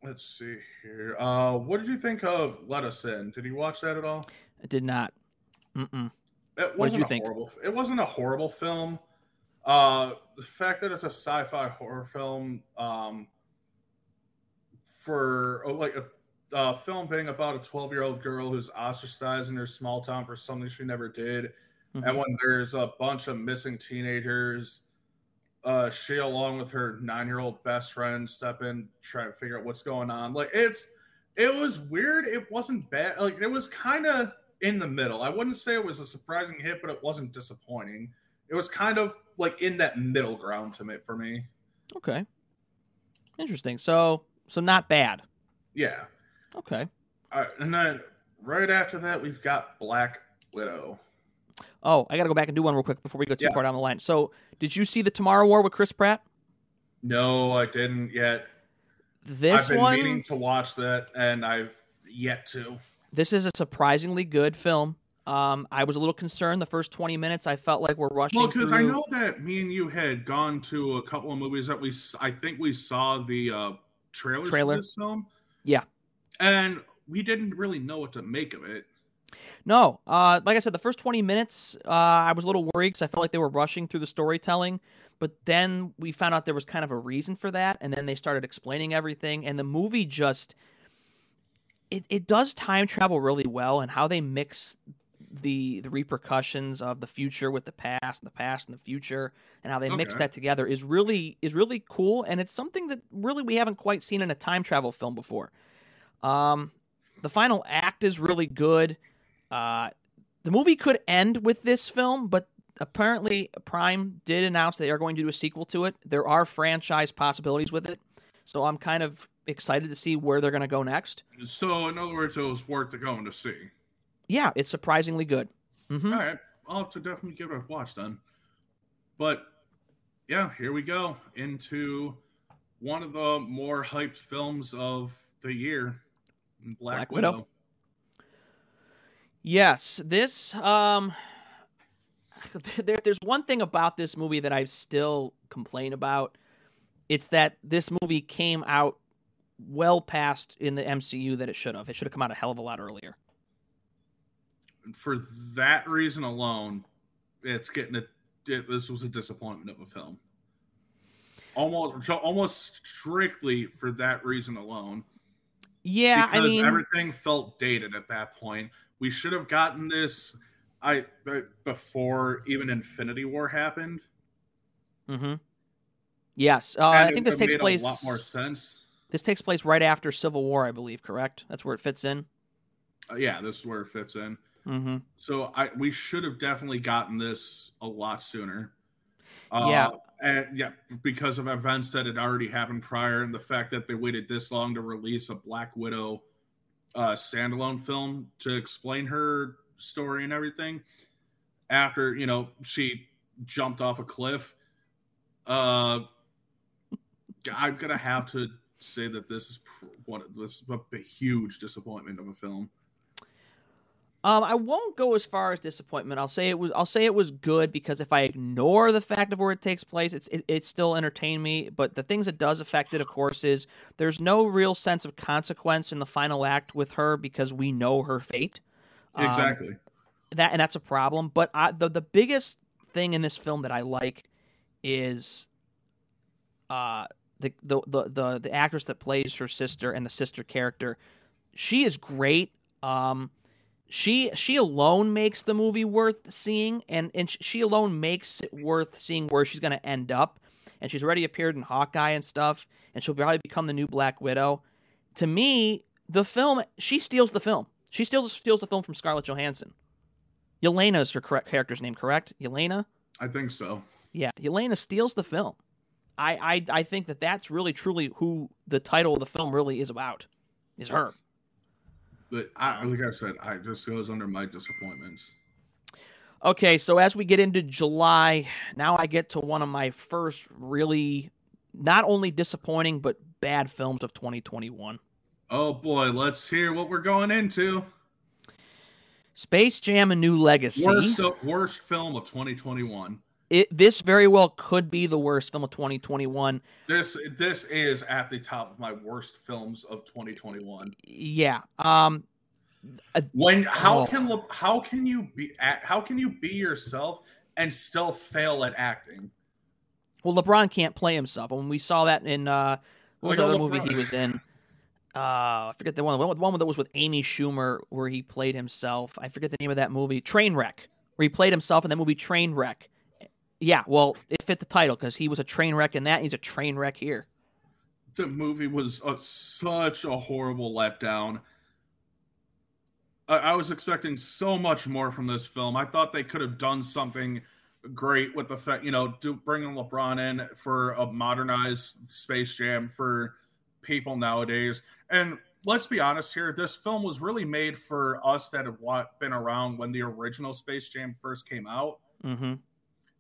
Let's see here. What did you think of Let Us In? Did you watch that at all? I did not. Mm-mm. It wasn't a horrible film. The fact that it's a sci-fi horror film, for a film being about a 12-year-old girl who's ostracized in her small town for something she never did, mm-hmm. and when there's a bunch of missing teenagers, she along with her 9-year-old best friend step in, try to figure out what's going on. It was weird. It wasn't bad. It was kind of in the middle. I wouldn't say it was a surprising hit, but it wasn't disappointing. It was kind of like in that middle ground to me, for me. Okay. Interesting. So not bad. Yeah. Okay. All right, and then right after that, we've got Black Widow. Oh, I got to go back and do one real quick before we go too far down the line. So did you see The Tomorrow War with Chris Pratt? No, I didn't yet. I've been meaning to watch that, and I've yet to. This is a surprisingly good film. I was a little concerned the first 20 minutes. I felt like we're rushing because I know that me and you had gone to a couple of movies that I think we saw the trailer for this film. Yeah. And we didn't really know what to make of it. No. Like I said, the first 20 minutes, I was a little worried because I felt like they were rushing through the storytelling. But then we found out there was kind of a reason for that. And then they started explaining everything. And the movie just... It does time travel really well, and how they mix the repercussions of the future with the past and the future, and how they mix that together is really cool. And it's something that really we haven't quite seen in a time travel film before. The final act is really good. The movie could end with this film, but apparently Prime did announce they are going to do a sequel to it. There are franchise possibilities with it. So I'm kind of excited to see where they're going to go next. So, in other words, it was worth the going to see. Yeah, it's surprisingly good. Mm-hmm. All right. I'll have to definitely give it a watch then. But, yeah, here we go into one of the more hyped films of the year, Black Widow. Yes, this... there's one thing about this movie that I still complain about. It's that this movie came out well past in the MCU that it should have. It should have come out a hell of a lot earlier. For that reason alone, this was a disappointment of a film. Almost strictly for that reason alone. Yeah, because everything felt dated at that point. We should have gotten this before even Infinity War happened. Mm-hmm. Yes, I think this takes place. A lot more sense. This takes place right after Civil War, I believe. Correct? That's where it fits in. Yeah, this is where it fits in. Mm-hmm. So we should have definitely gotten this a lot sooner. Because of events that had already happened prior, and the fact that they waited this long to release a Black Widow standalone film to explain her story and everything after she jumped off a cliff. I'm gonna have to say that this is a huge disappointment of a film. I won't go as far as disappointment. I'll say it was good, because if I ignore the fact of where it takes place, it still entertained me. But the things that does affect it, of course, is there's no real sense of consequence in the final act with her, because we know her fate. Exactly. That's a problem. But the biggest thing in this film that I like is the actress that plays her sister and the sister character. She is great. She alone makes the movie worth seeing, and she alone makes it worth seeing where she's going to end up. And she's already appeared in Hawkeye and stuff, and she'll probably become the new Black Widow. To me, the film, she steals the film. She still steals the film from Scarlett Johansson. Yelena is her character's name, correct? Yelena? I think so. Yeah, Yelena steals the film. I think that that's really truly who the title of the film really is about, is her. But like I said, this goes under my disappointments. Okay, so as we get into July, now I get to one of my first really not only disappointing but bad films of 2021. Oh boy, let's hear what we're going into. Space Jam: A New Legacy. Worst film of 2021. This very well could be the worst film of 2021. This is at the top of my worst films of 2021. Yeah. How can you be yourself and still fail at acting? Well, LeBron can't play himself, and we saw that in what was the other movie he was in? I forget the one that was with Amy Schumer where he played himself. I forget the name of that movie. Trainwreck, where he played himself in that movie Trainwreck. Yeah, well, it fit the title because he was a train wreck in that, and he's a train wreck here. The movie was such a horrible letdown. I was expecting so much more from this film. I thought they could have done something great with the fact, you know, bringing LeBron in for a modernized Space Jam for people nowadays. And let's be honest here, this film was really made for us that had been around when the original Space Jam first came out. Mm-hmm.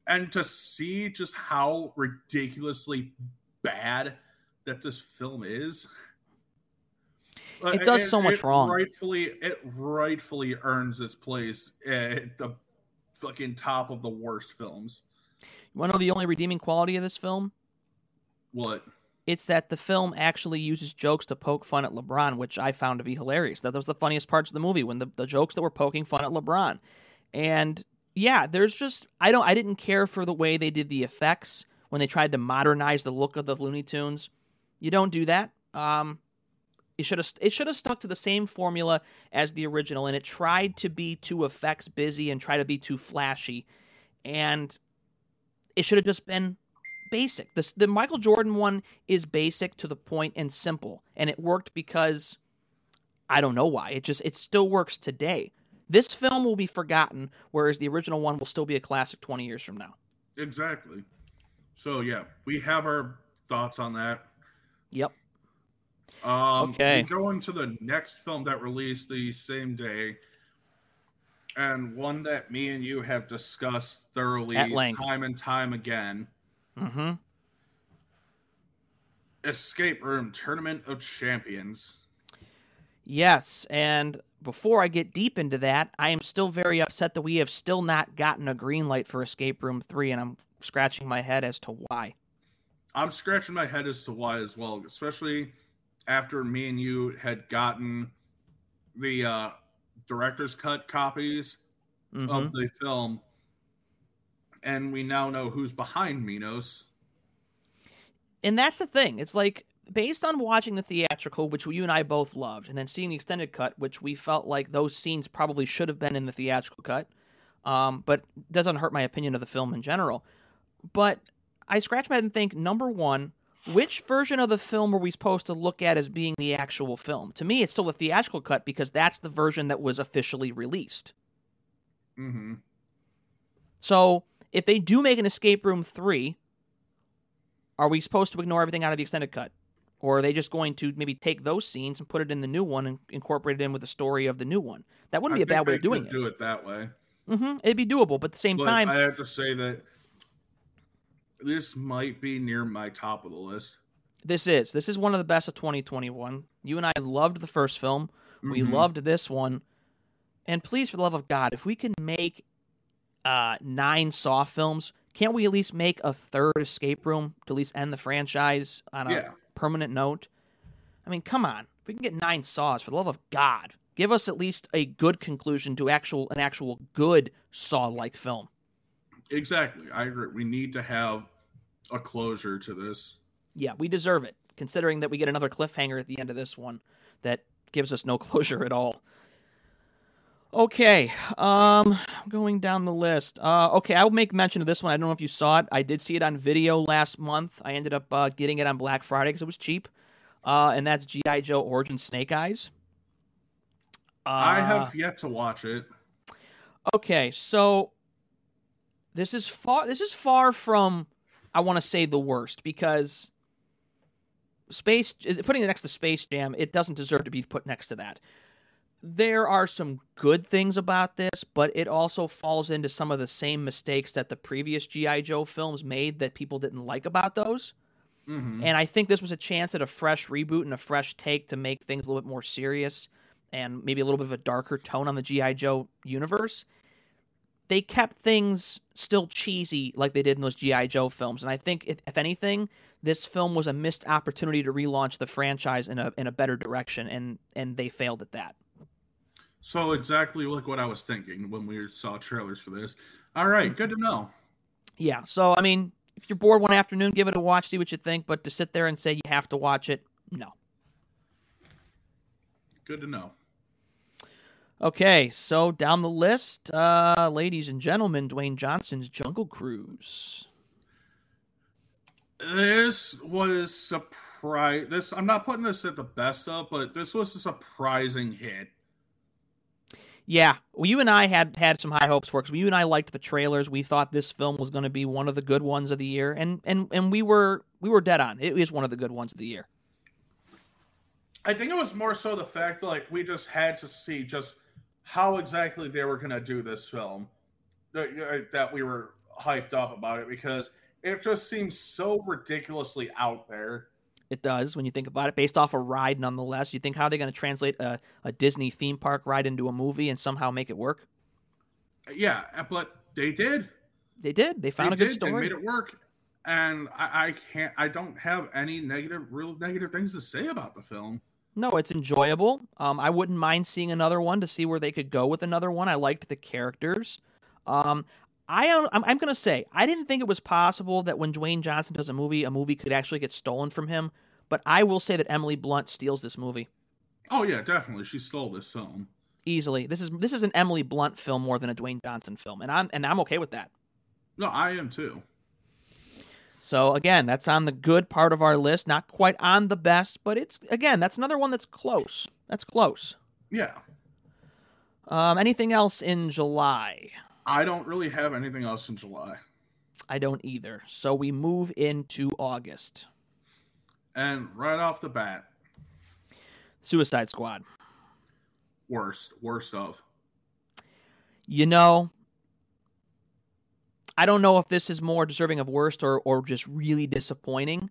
And to see just how ridiculously bad that this film is. It does so much wrong. It rightfully earns its place at the fucking top of the worst films. You want to know the only redeeming quality of this film? What? It's that the film actually uses jokes to poke fun at LeBron, which I found to be hilarious. That was the funniest parts of the movie, when the jokes that were poking fun at LeBron. And yeah, there's just I didn't care for the way they did the effects when they tried to modernize the look of the Looney Tunes. You don't do that. It should have stuck to the same formula as the original, and it tried to be too effects busy and try to be too flashy, and it should have just been basic. The Michael Jordan one is basic to the point and simple, and it worked because I don't know why. It still works today. This film will be forgotten, whereas the original one will still be a classic 20 years from now. Exactly. So yeah, we have our thoughts on that. Yep. Okay. Going to the next film that released the same day, and one that me and you have discussed thoroughly time and time again. Mm-hmm. Escape Room Tournament of Champions. Yes, and before I get deep into that, I am still very upset that we have still not gotten a green light for Escape Room 3, and I'm scratching my head as to why. I'm scratching my head as to why as well, especially after me and you had gotten the director's cut copies of the film, and we now know who's behind Minos. And that's the thing. It's like, based on watching the theatrical, which you and I both loved, and then seeing the extended cut, which we felt like those scenes probably should have been in the theatrical cut, but doesn't hurt my opinion of the film in general. But I scratch my head and think, number one, which version of the film were we supposed to look at as being the actual film? To me, it's still the theatrical cut because that's the version that was officially released. Mm-hmm. So if they do make an Escape Room 3, are we supposed to ignore everything out of the extended cut? Or are they just going to maybe take those scenes and put it in the new one and incorporate it in with the story of the new one? That wouldn't be a bad way of doing it. Do it that way. Mm-hmm. It'd be doable, but at the same time, I have to say that this might be near my top of the list. This is one of the best of 2021. You and I loved the first film. We loved this one. And please, for the love of God, if we can make 9 Saw films, can't we at least make a third Escape Room to at least end the franchise on a permanent note? I mean, come on. If we can get 9 Saws, for the love of God, give us at least a good conclusion to an actual good Saw-like film. Exactly. I agree. We need to have a closure to this. Yeah, we deserve it, considering that we get another cliffhanger at the end of this one that gives us no closure at all. Okay, going down the list. Okay, I'll make mention of this one. I don't know if you saw it. I did see it on video last month. I ended up getting it on Black Friday because it was cheap, and that's G.I. Joe Origin Snake Eyes. I have yet to watch it. Okay, so this is far from, I want to say, the worst, because putting it next to Space Jam, it doesn't deserve to be put next to that. There are some good things about this, but it also falls into some of the same mistakes that the previous G.I. Joe films made that people didn't like about those. Mm-hmm. And I think this was a chance at a fresh reboot and a fresh take to make things a little bit more serious and maybe a little bit of a darker tone on the G.I. Joe universe. They kept things still cheesy like they did in those G.I. Joe films. And I think, if anything, this film was a missed opportunity to relaunch the franchise in a better direction, and they failed at that. So exactly like what I was thinking when we saw trailers for this. All right, good to know. Yeah, so, I mean, if you're bored one afternoon, give it a watch, see what you think. But to sit there and say you have to watch it, no. Good to know. Okay, so down the list, ladies and gentlemen, Dwayne Johnson's Jungle Cruise. This was surprise. I'm not putting this at the best of, but this was a surprising hit. Yeah, well, you and I had some high hopes for it, because you and I liked the trailers. We thought this film was going to be one of the good ones of the year, and we were dead on. It is one of the good ones of the year. I think it was more so the fact that, like, we just had to see just how exactly they were going to do this film, that we were hyped up about it, because it just seems so ridiculously out there. It does, when you think about it, based off a ride nonetheless. You think, how are they going to translate a Disney theme park ride into a movie and somehow make it work? Yeah, but they did. They did. They found a good story. They made it work. And I don't have any real negative things to say about the film. No, it's enjoyable. I wouldn't mind seeing another one to see where they could go with another one. I liked the characters. I'm going to say, I didn't think it was possible that when Dwayne Johnson does a movie could actually get stolen from him. But I will say that Emily Blunt steals this movie. Oh, yeah, definitely. She stole this film. Easily. This is an Emily Blunt film more than a Dwayne Johnson film. And I'm okay with that. No, I am too. So, again, that's on the good part of our list. Not quite on the best, but it's, again, that's another one that's close. That's close. Yeah. Anything else in July? I don't really have anything else in July. I don't either. So we move into August. And right off the bat, Suicide Squad. Worst of. You know, I don't know if this is more deserving of worst or just really disappointing.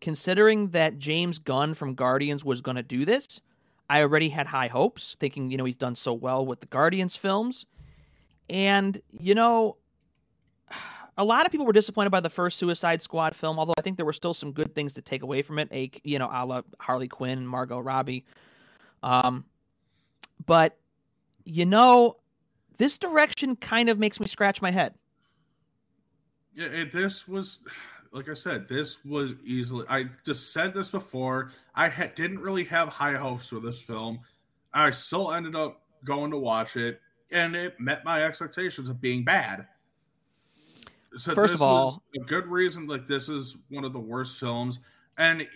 Considering that James Gunn from Guardians was going to do this, I already had high hopes, thinking, you know, he's done so well with the Guardians films. And, you know, a lot of people were disappointed by the first Suicide Squad film, although I think there were still some good things to take away from it, a la Harley Quinn and Margot Robbie. But, you know, this direction kind of makes me scratch my head. Yeah, this was, like I said, this was easily... I just said this before. I didn't really have high hopes for this film. I still ended up going to watch it. And it met my expectations of being bad. So first of all, a good reason, like, this is one of the worst films. And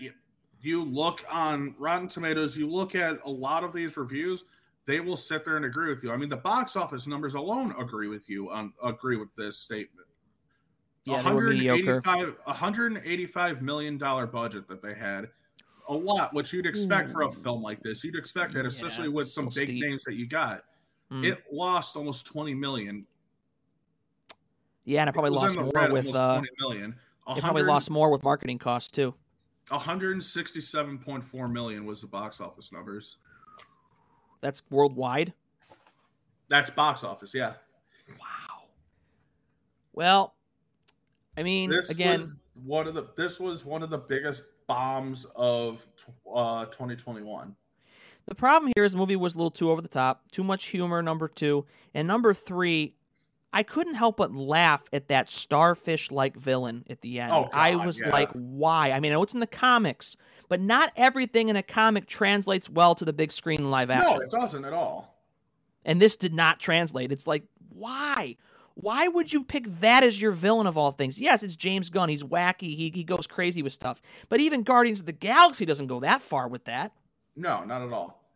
you look on Rotten Tomatoes, you look at a lot of these reviews, they will sit there and agree with you. I mean, the box office numbers alone agree with this statement. Yeah, $185 million budget that they had. A lot, which you'd expect for a film like this. You'd expect it, especially with some big names that you got. It lost almost $20 million. Yeah, and I probably lost more with $20 million. It probably lost more with marketing costs too. $167.4 million was the box office numbers. That's worldwide. That's box office, yeah. Wow. Well, I mean, this was one of the biggest bombs of 2021. The problem here is the movie was a little too over the top, too much humor, number two. And number three, I couldn't help but laugh at that starfish-like villain at the end. Oh, God, I was like, why? I mean, I know it's in the comics, but not everything in a comic translates well to the big screen in live action. No, it doesn't at all. And this did not translate. It's like, why? Why would you pick that as your villain of all things? Yes, it's James Gunn. He's wacky. He goes crazy with stuff. But even Guardians of the Galaxy doesn't go that far with that. No, not at all.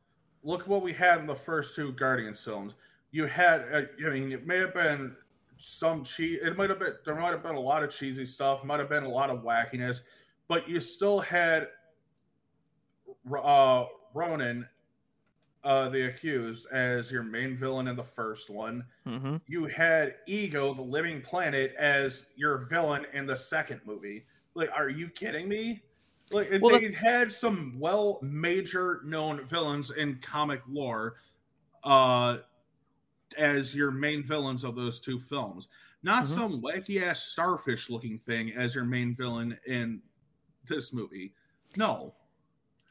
Look what we had in the first two Guardians films. You had, I mean, it may have been some cheese. It might have been, there might have been a lot of cheesy stuff, might have been a lot of wackiness, but you still had Ronan, the Accused, as your main villain in the first one. Mm-hmm. You had Ego, the Living Planet, as your villain in the second movie. Like, are you kidding me? Like, well, they had some major known villains in comic lore as your main villains of those two films. Not some wacky ass starfish looking thing as your main villain in this movie. No.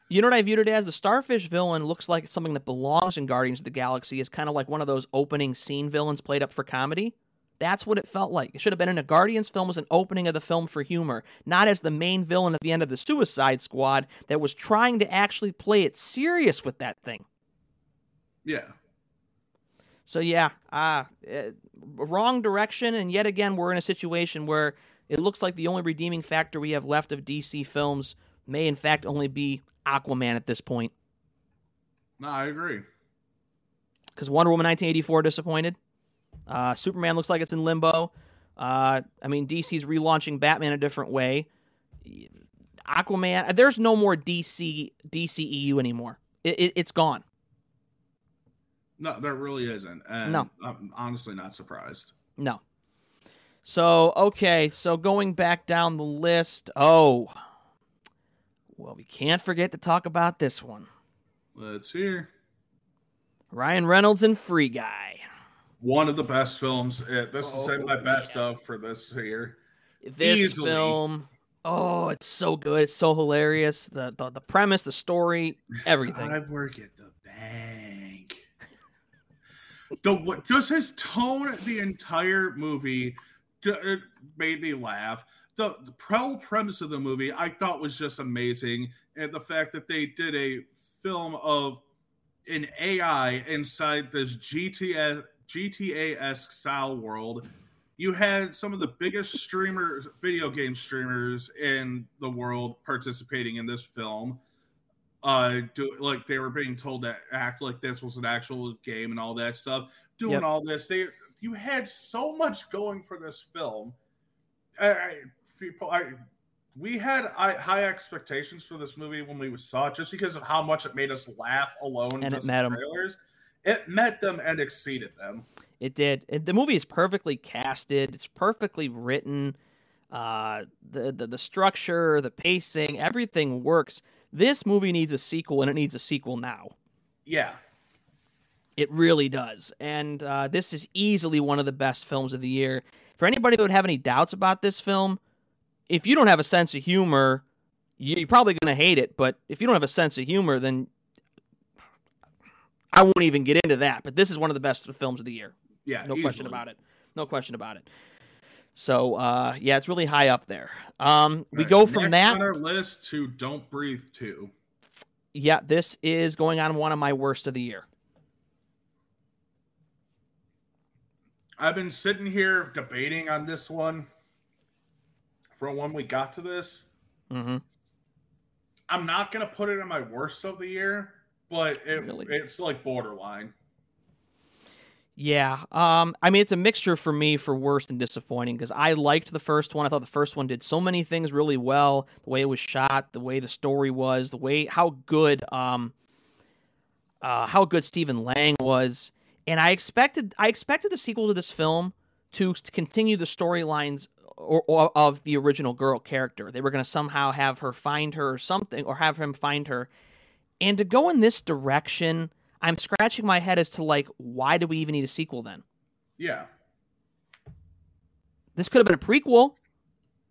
You know what I viewed it as? The starfish villain looks like something that belongs in Guardians of the Galaxy. It's kind of like one of those opening scene villains played up for comedy. That's what it felt like. It should have been in a Guardians film as an opening of the film for humor, not as the main villain at the end of the Suicide Squad that was trying to actually play it serious with that thing. Yeah. So, yeah, wrong direction, and yet again, we're in a situation where it looks like the only redeeming factor we have left of DC films may, in fact, only be Aquaman at this point. No, I agree. because Wonder Woman 1984 disappointed. Superman looks like it's in limbo. I mean, DC's relaunching Batman a different way. Aquaman, there's no more DCEU anymore. It's gone. No, there really isn't. And no. I'm honestly not surprised. No. So, okay, so going back down the list. Oh, well, we can't forget to talk about this one. Let's hear. Ryan Reynolds and Free Guy. One of the best films. This is my best of for this year. This easily. Film... Oh, it's so good. It's so hilarious. The premise, the story, everything. I work at the bank. Just his tone, the entire movie, it made me laugh. The whole premise of the movie I thought was just amazing. And the fact that they did a film of an AI inside this GTA-esque style world. You had some of the biggest streamers, video game streamers in the world participating in this film. Like they were being told to act like this was an actual game and all that stuff. Doing all this. You had so much going for this film. We had high expectations for this movie when we saw it just because of how much it made us laugh alone. And it met them. It met them and exceeded them. It did. The movie is perfectly casted. It's perfectly written. The structure, the pacing, everything works. This movie needs a sequel, and it needs a sequel now. Yeah. It really does. And this is easily one of the best films of the year. For anybody that would have any doubts about this film, if you don't have a sense of humor, you're probably going to hate it. But if you don't have a sense of humor, then I won't even get into that. But this is one of the best films of the year. Yeah, no question about it. No question about it. So, yeah, it's really high up there. We go from that on our list to Don't Breathe 2. Yeah, this is going on one of my worst of the year. I've been sitting here debating on this one for when we got to this. Mm-hmm. I'm not going to put it in my worst of the year, but it's like borderline. Yeah, I mean, it's a mixture for me for worst and disappointing because I liked the first one. I thought the first one did so many things really well, the way it was shot, the way the story was, the way how good Stephen Lang was, and I expected the sequel to this film to continue the storylines or of the original girl character. They were going to somehow have her find her or something, or have him find her, and to go in this direction. I'm scratching my head as to, like, why do we even need a sequel then? Yeah. This could have been a prequel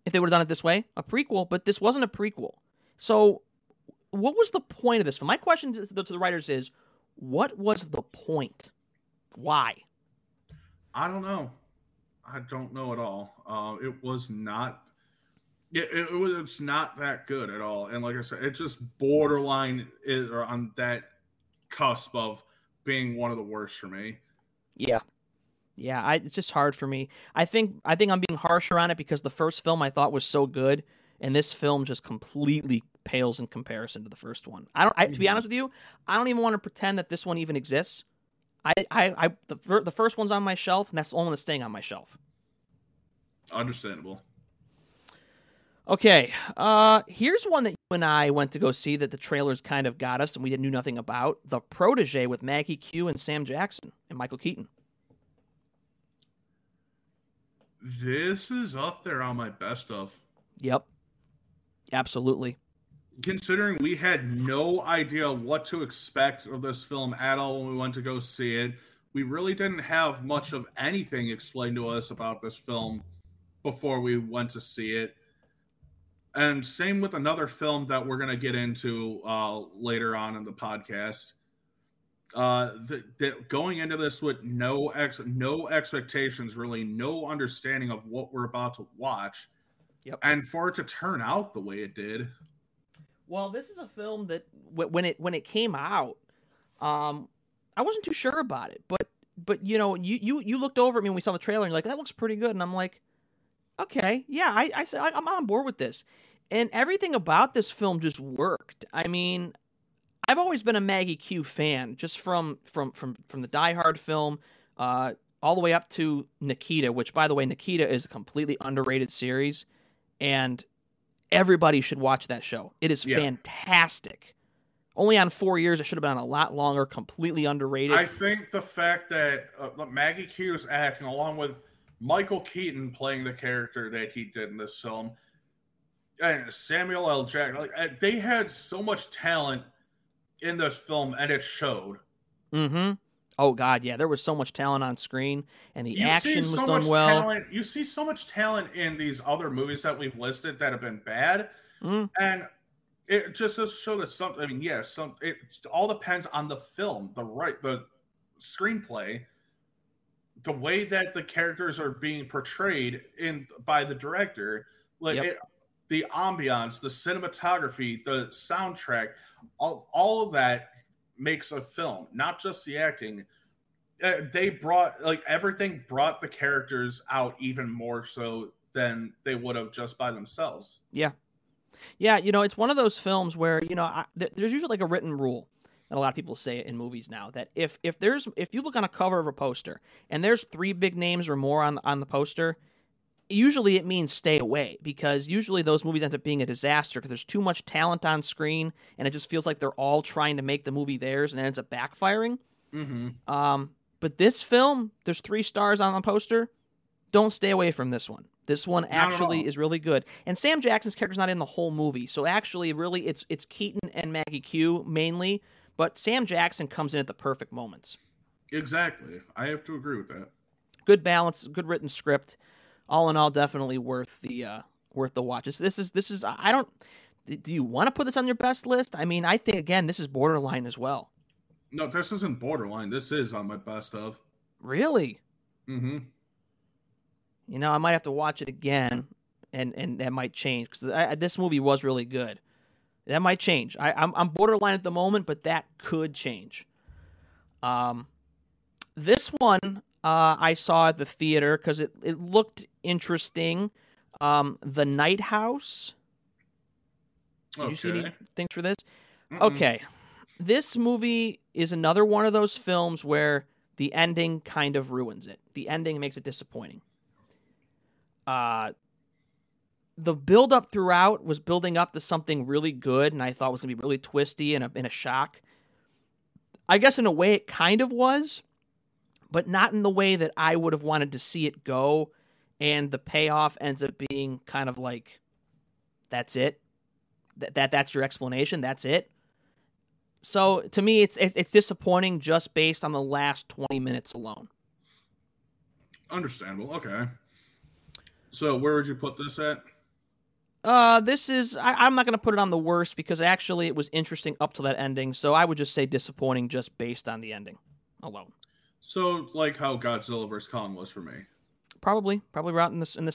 if they would have done it this way. A prequel, but this wasn't a prequel. So what was the point of this? My question to the writers is, what was the point? Why? I don't know. I don't know at all. It was not... It's not that good at all. And like I said, it's just borderline on that... cusp of being one of the worst for me. Yeah. It's just hard for me. I think I'm being harsher on it because the first film I thought was so good, and this film just completely pales in comparison to the first one. To be honest with you, I don't even want to pretend that this one even exists. The first one's on my shelf, and that's the only one that's staying on my shelf. Understandable. Okay, here's one that you and I went to go see that the trailers kind of got us and we knew nothing about. The Protege with Maggie Q and Sam Jackson and Michael Keaton. This is up there on my best of. Yep, absolutely. Considering we had no idea what to expect of this film at all when we went to go see it, we really didn't have much of anything explained to us about this film before we went to see it. And same with another film that we're going to get into later on in the podcast. Going into this with no expectations, really, no understanding of what we're about to watch. Yep. And for it to turn out the way it did. Well, this is a film that when it came out, I wasn't too sure about it. But you know, you looked over at me when we saw the trailer and you're like, that looks pretty good. And I'm like, okay, yeah, I said I'm on board with this. And everything about this film just worked. I mean, I've always been a Maggie Q fan, just from the Die Hard film, all the way up to Nikita, which, by the way, Nikita is a completely underrated series, and everybody should watch that show. It is fantastic. Only on 4 years. It should have been on a lot longer, completely underrated. I think the fact that Maggie Q's acting, along with Michael Keaton playing the character that he did in this film, and Samuel L. Jackson, like, they had so much talent in this film, and it showed. Mm-hmm. Oh, God, yeah. There was so much talent on screen, and the action was done well. You see so much talent in these other movies that we've listed that have been bad, and it just does show that something. I mean, yeah, it all depends on the film, the screenplay, the way that the characters are being portrayed by the director, like the ambiance, the cinematography, the soundtrack, all of that makes a film. Not just the acting. They brought everything brought the characters out even more so than they would have just by themselves. Yeah. Yeah, it's one of those films where, there's usually a written rule, and a lot of people say it in movies now, that if you look on a cover of a poster and there's three big names or more on the poster, usually it means stay away, because usually those movies end up being a disaster because there's too much talent on screen and it just feels like they're all trying to make the movie theirs and it ends up backfiring. Mm-hmm. But this film, there's three stars on the poster. Don't stay away from this one. This one actually is really good. And Sam Jackson's character's not in the whole movie. So actually, really, it's Keaton and Maggie Q mainly. But Sam Jackson comes in at the perfect moments. Exactly. I have to agree with that. Good balance, good written script. All in all, definitely worth the watch. This is I don't... Do you want to put this on your best list? I mean, I think, again, this is borderline as well. No, this isn't borderline. This is on my best of. Really? Mm-hmm. I might have to watch it again, and that might change, because this movie was really good. That might change. I'm borderline at the moment, but that could change. This one I saw at the theater because it looked interesting. The Night House. Did you see any things for this? Mm-mm. Okay. This movie is another one of those films where the ending kind of ruins it. The ending makes it disappointing. The build-up throughout was building up to something really good, and I thought was going to be really twisty and in a shock. I guess in a way it kind of was, but not in the way that I would have wanted to see it go, and the payoff ends up being kind of like, that's it? That's your explanation? That's it? So, to me, it's disappointing just based on the last 20 minutes alone. Understandable. Okay. So where would you put this at? I'm not going to put it on the worst, because actually it was interesting up to that ending. So I would just say disappointing just based on the ending alone. So like how Godzilla vs. Kong was for me. Probably right in the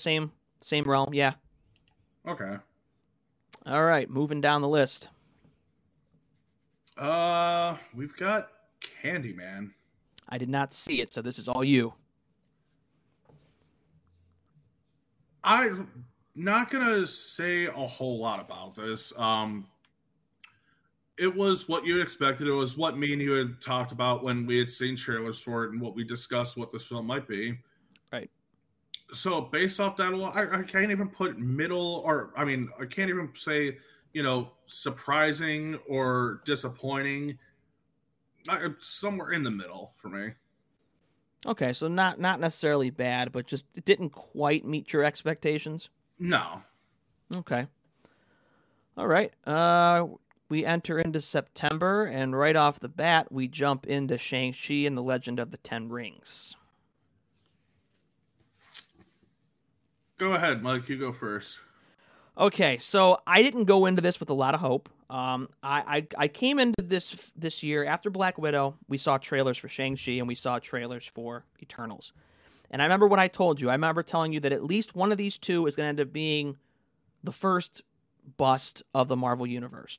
same realm. Yeah. Okay. All right. Moving down the list. We've got Candyman. I did not see it, so this is all you. I'm not going to say a whole lot about this. It was what you expected. It was what me and you had talked about when we had seen trailers for it and what we discussed what this film might be. Right. So based off that, I can't even put middle, or I can't even say, surprising or disappointing. It's somewhere in the middle for me. Okay, so not necessarily bad, but just it didn't quite meet your expectations? No. Okay. All right. We enter into September, and right off the bat, we jump into Shang-Chi and the Legend of the Ten Rings. Go ahead, Mike. You go first. Okay, so I didn't go into this with a lot of hope. I came into this year after Black Widow. We saw trailers for Shang-Chi and we saw trailers for Eternals. And I remember what I told you. I remember telling you that at least one of these two is going to end up being the first bust of the Marvel Universe.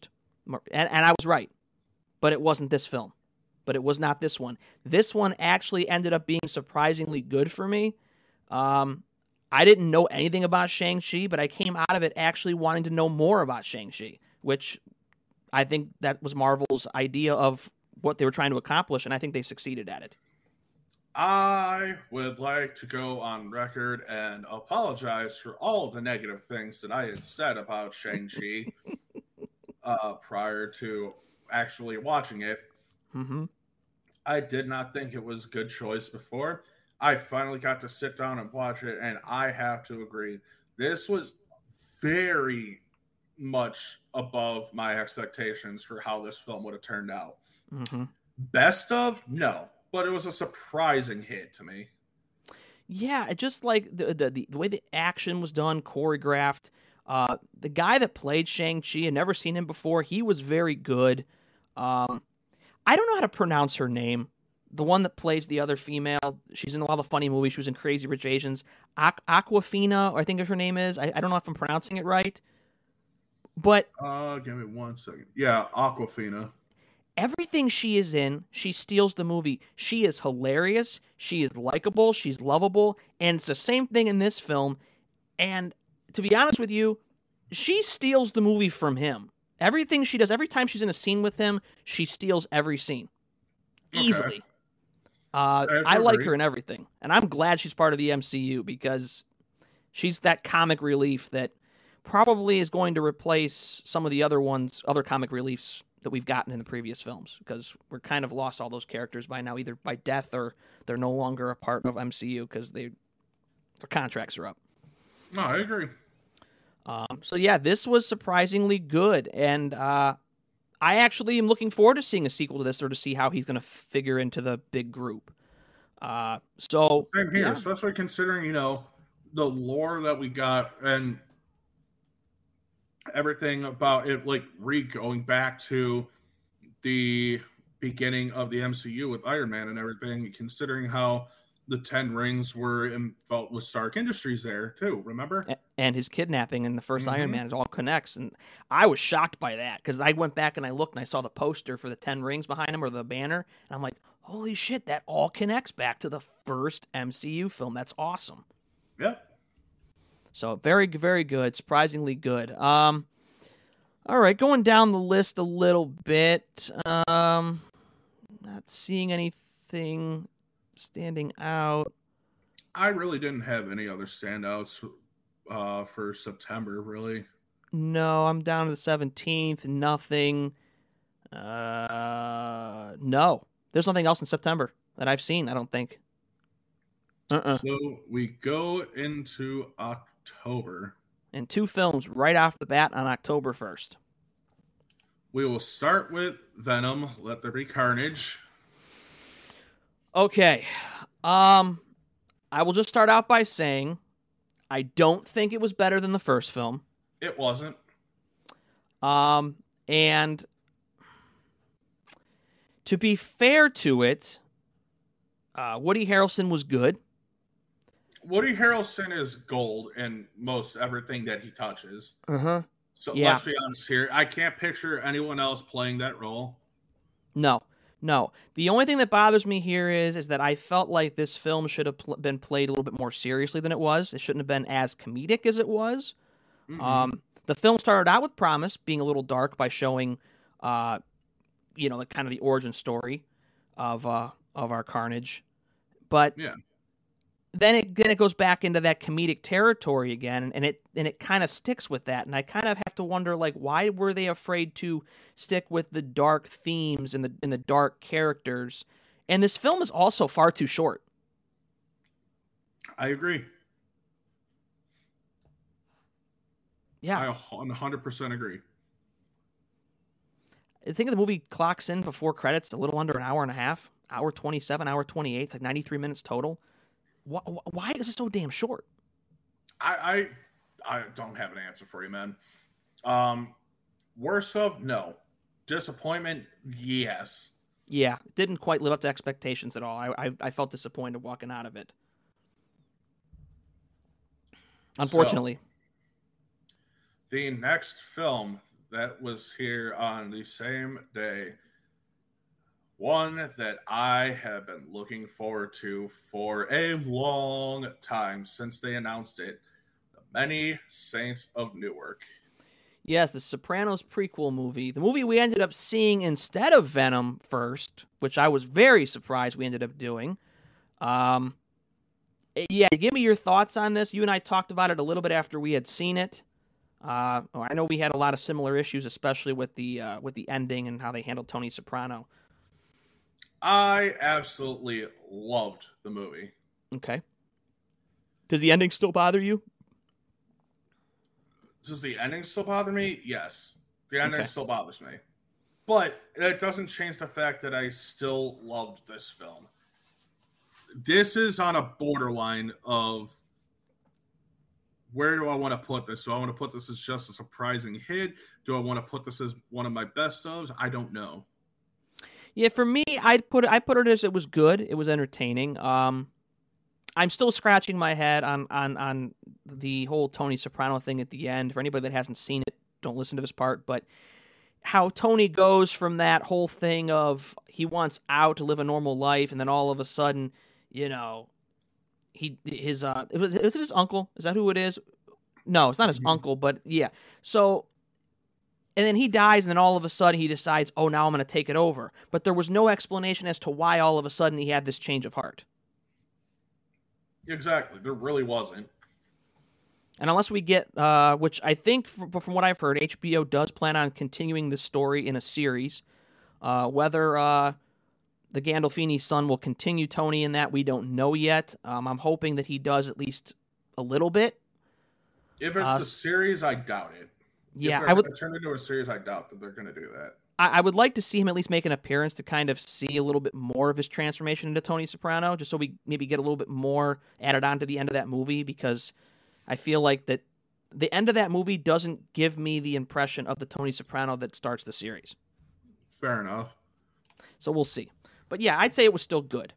And I was right. But it wasn't this film. But it was not this one. This one actually ended up being surprisingly good for me. I didn't know anything about Shang-Chi, but I came out of it actually wanting to know more about Shang-Chi, which... I think that was Marvel's idea of what they were trying to accomplish, and I think they succeeded at it. I would like to go on record and apologize for all the negative things that I had said about Shang-Chi prior to actually watching it. Mm-hmm. I did not think it was a good choice before. I finally got to sit down and watch it, and I have to agree. This was very much above my expectations for how this film would have turned out. Mm-hmm. Best of? No. But it was a surprising hit to me. Yeah, just like the way the action was done, choreographed. The guy that played Shang-Chi, I'd never seen him before. He was very good. I don't know how to pronounce her name. The one that plays the other female. She's in a lot of funny movies. She was in Crazy Rich Asians. Aquafina, I think her name is. I don't know if I'm pronouncing it right. But give me 1 second. Yeah, Aquafina. Everything she is in, she steals the movie. She is hilarious. She is likable. She's lovable. And it's the same thing in this film. And to be honest with you, she steals the movie from him. Everything she does, every time she's in a scene with him, she steals every scene. Okay. Easily. I like her in everything. And I'm glad she's part of the MCU because she's that comic relief that probably is going to replace some of the other comic reliefs that we've gotten in the previous films, because we're kind of lost all those characters by now, either by death or they're no longer a part of MCU because their contracts are up. No, I agree. So yeah, this was surprisingly good, and I actually am looking forward to seeing a sequel to this, or to see how he's going to figure into the big group. Same here, yeah. Especially considering, the lore that we got and everything about it, like going back to the beginning of the MCU with Iron Man and everything, considering how the 10 rings were involved with Stark Industries there too, remember? And his kidnapping in the first Iron Man, it all connects. And I was shocked by that because I went back and I looked and I saw the poster for the 10 rings behind him, or the banner, and I'm like, holy shit, that all connects back to the first MCU film. That's awesome. Yep. So very, very good. Surprisingly good. All right, going down the list a little bit. Not seeing anything standing out. I really didn't have any other standouts for September, really. No, I'm down to the 17th. Nothing. No. There's nothing else in September that I've seen, I don't think. So we go into October. And two films right off the bat on October 1st. We will start with Venom, Let There Be Carnage. Okay. I will just start out by saying I don't think it was better than the first film. It wasn't. And to be fair to it, Woody Harrelson was good. Woody Harrelson is gold in most everything that he touches. Uh-huh. So yeah. Let's be honest here. I can't picture anyone else playing that role. No. The only thing that bothers me here is that I felt like this film should have been played a little bit more seriously than it was. It shouldn't have been as comedic as it was. Mm-hmm. The film started out with promise, being a little dark by showing, the origin story of our Carnage. But yeah. Then it goes back into that comedic territory again, and it kind of sticks with that. And I kind of have to wonder, like, why were they afraid to stick with the dark themes and the dark characters? And this film is also far too short. I agree. Yeah, I 100% agree. I think the movie clocks in before credits a little under an hour and a half, hour 27, hour 28. It's like 93 minutes total. Why is it so damn short? I don't have an answer for you, man. Worse of, no. Disappointment, yes. Yeah, didn't quite live up to expectations at all. I felt disappointed walking out of it. Unfortunately. So, the next film that was here on the same day, one that I have been looking forward to for a long time since they announced it, The Many Saints of Newark. Yes, the Sopranos prequel movie. The movie we ended up seeing instead of Venom first, which I was very surprised we ended up doing. Yeah, give me your thoughts on this. You and I talked about it a little bit after we had seen it. I know we had a lot of similar issues, especially with the ending and how they handled Tony Soprano. I absolutely loved the movie. Okay. Does the ending still bother you? Does the ending still bother me? Yes. The ending still bothers me. But it doesn't change the fact that I still loved this film. This is on a borderline of where do I want to put this? Do I want to put this as just a surprising hit? Do I want to put this as one of my best ofs? I don't know. Yeah, for me, I put it as it was good. It was entertaining. I'm still scratching my head on the whole Tony Soprano thing at the end. For anybody that hasn't seen it, don't listen to this part, but how Tony goes from that whole thing of he wants out to live a normal life, and then all of a sudden, you know, is it his uncle? Is that who it is? No, it's not his uncle, but yeah. So, and then he dies, and then all of a sudden he decides, oh, now I'm going to take it over. But there was no explanation as to why all of a sudden he had this change of heart. Exactly. There really wasn't. And unless we get, which I think from what I've heard, HBO does plan on continuing this story in a series. Whether the Gandolfini's son will continue Tony in that, we don't know yet. I'm hoping that he does at least a little bit. If it's the series, I doubt it. Yeah, if I would turn it into a series. I doubt that they're going to do that. I would like to see him at least make an appearance to kind of see a little bit more of his transformation into Tony Soprano, just so we maybe get a little bit more added on to the end of that movie, because I feel like that the end of that movie doesn't give me the impression of the Tony Soprano that starts the series. Fair enough. So we'll see. But yeah, I'd say it was still good.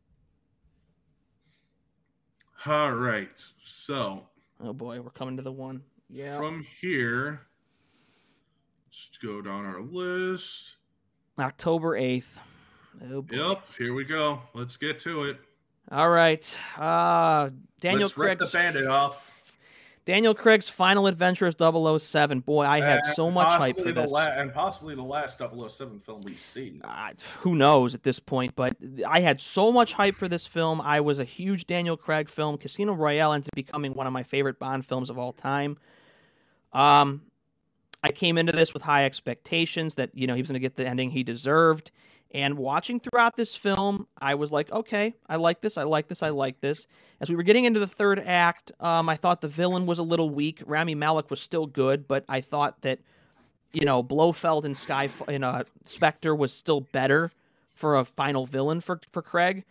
All right. So. Oh boy, we're coming to the one. Yeah. From here, let's go down our list. October 8th. Oh boy. Yep, here we go. Let's get to it. All right. Daniel Craig's... Let's rip the bandit off. Daniel Craig's Final Adventures 007. Boy, I had so much hype for this. And possibly the last 007 film we see. Who knows at this point, but I had so much hype for this film. I was a huge Daniel Craig film. Casino Royale ended up becoming one of my favorite Bond films of all time. I came into this with high expectations that, you know, he was going to get the ending he deserved. And watching throughout this film, I was like, okay, I like this. As we were getting into the third act, I thought the villain was a little weak. Rami Malek was still good, but I thought that, you know, Blofeld and Spectre was still better for a final villain for Craig.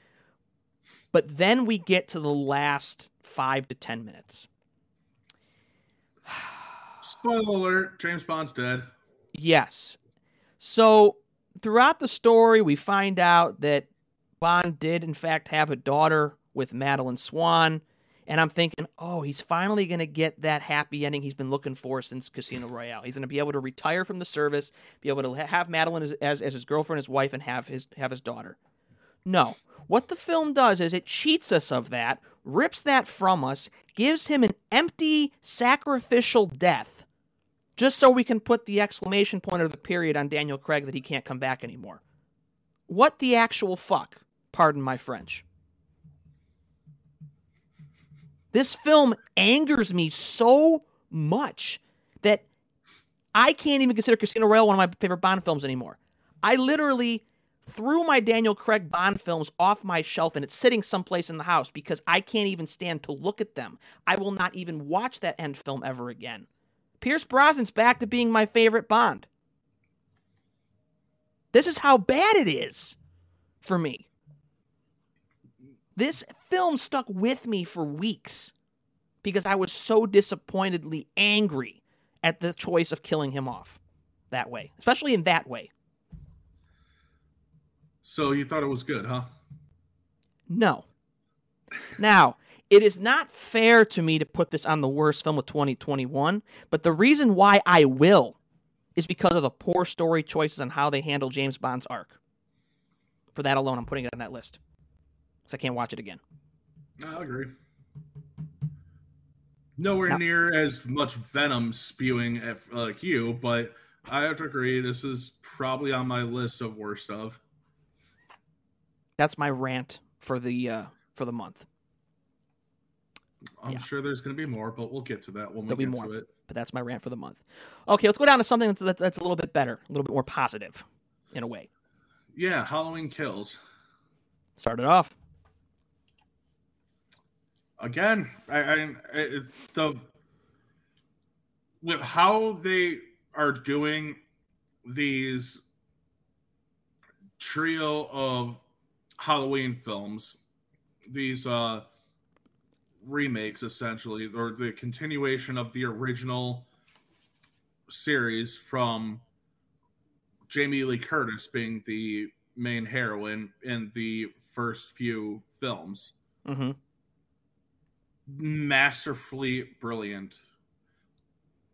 But then we get to the last 5 to 10 minutes. Spoiler alert, James Bond's dead. Yes. So... throughout the story, we find out that Bond did, in fact, have a daughter with Madeline Swan. And I'm thinking, oh, he's finally going to get that happy ending he's been looking for since Casino Royale. He's going to be able to retire from the service, be able to have Madeline as his girlfriend, his wife, and have his daughter. No. What the film does is it cheats us of that, rips that from us, gives him an empty, sacrificial death. Just so we can put the exclamation point or the period on Daniel Craig that he can't come back anymore. What the actual fuck? Pardon my French. This film angers me so much that I can't even consider Casino Royale one of my favorite Bond films anymore. I literally threw my Daniel Craig Bond films off my shelf, and it's sitting someplace in the house because I can't even stand to look at them. I will not even watch that end film ever again. Pierce Brosnan's back to being my favorite Bond. This is how bad it is for me. This film stuck with me for weeks because I was so disappointedly angry at the choice of killing him off that way, especially in that way. So you thought it was good, huh? No. Now... it is not fair to me to put this on the worst film of 2021, but the reason why I will is because of the poor story choices on how they handle James Bond's arc. For that alone, I'm putting it on that list. Because I can't watch it again. I agree. Nowhere near as much venom spewing like you, but I have to agree, this is probably on my list of worst of. That's my rant for the month. I'm sure there's going to be more, but we'll get to that when we get to it. But that's my rant for the month. Okay, let's go down to something that's a little bit better, a little bit more positive in a way. Yeah, Halloween Kills. Start it off. Again, with how they are doing these trio of Halloween films, these remakes essentially, or the continuation of the original series from Jamie Lee Curtis being the main heroine in the first few films. Mm-hmm. Masterfully brilliant.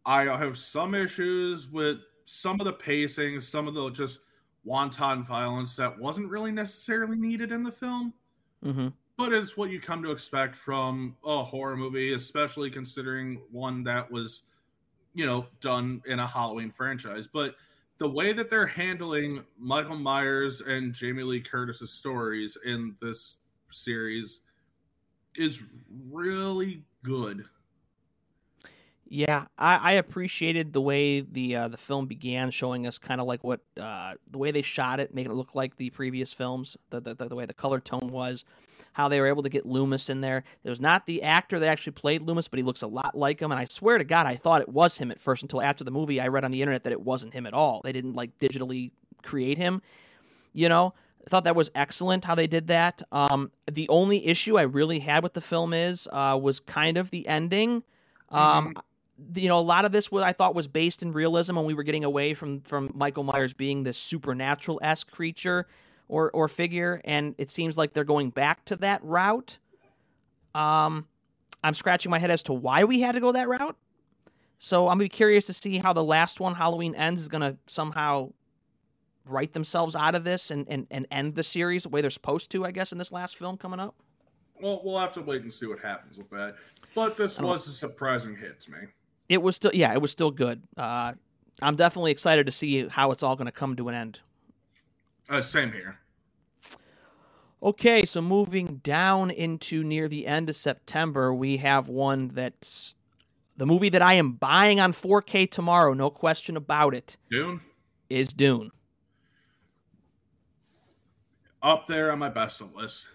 I have some issues with some of the pacing, some of the just wanton violence that wasn't really necessarily needed in the film. Mm-hmm. But it's what you come to expect from a horror movie, especially considering one that was, done in a Halloween franchise. But the way that they're handling Michael Myers and Jamie Lee Curtis's stories in this series is really good. Yeah, I appreciated the way the film began, showing us kind of like what the way they shot it, making it look like the previous films, the way the color tone was, how they were able to get Loomis in there. It was not the actor that actually played Loomis, but he looks a lot like him, and I swear to God, I thought it was him at first until after the movie. I read on the internet that it wasn't him at all. They didn't digitally create him, I thought that was excellent how they did that. The only issue I really had with the film was kind of the ending. A lot of this I thought was based in realism, and we were getting away from Michael Myers being this supernatural-esque creature or figure, and it seems like they're going back to that route. I'm scratching my head as to why we had to go that route. So I'm going to be curious to see how the last one, Halloween Ends, is going to somehow write themselves out of this and end the series the way they're supposed to, I guess, in this last film coming up. Well, we'll have to wait and see what happens with that. But this was a surprising hit to me. It was still, it was still good. I'm definitely excited to see how it's all going to come to an end. Same here. Okay, so moving down into near the end of September, we have one that's the movie that I am buying on 4K tomorrow, no question about it. Dune. Up there on my best of list.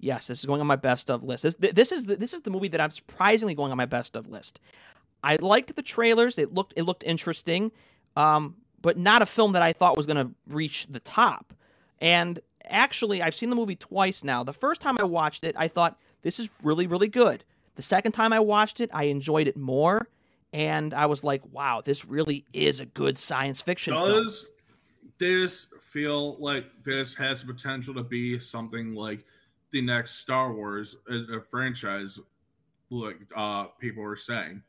Yes, this is going on my best of list. This is the movie that I'm surprisingly going on my best of list. I liked the trailers. It looked interesting, but not a film that I thought was going to reach the top. And actually, I've seen the movie twice now. The first time I watched it, I thought, this is really, really good. The second time I watched it, I enjoyed it more. And I was like, wow, this really is a good science fiction film. This feel like this has the potential to be something like the next Star Wars as a franchise, like people were saying.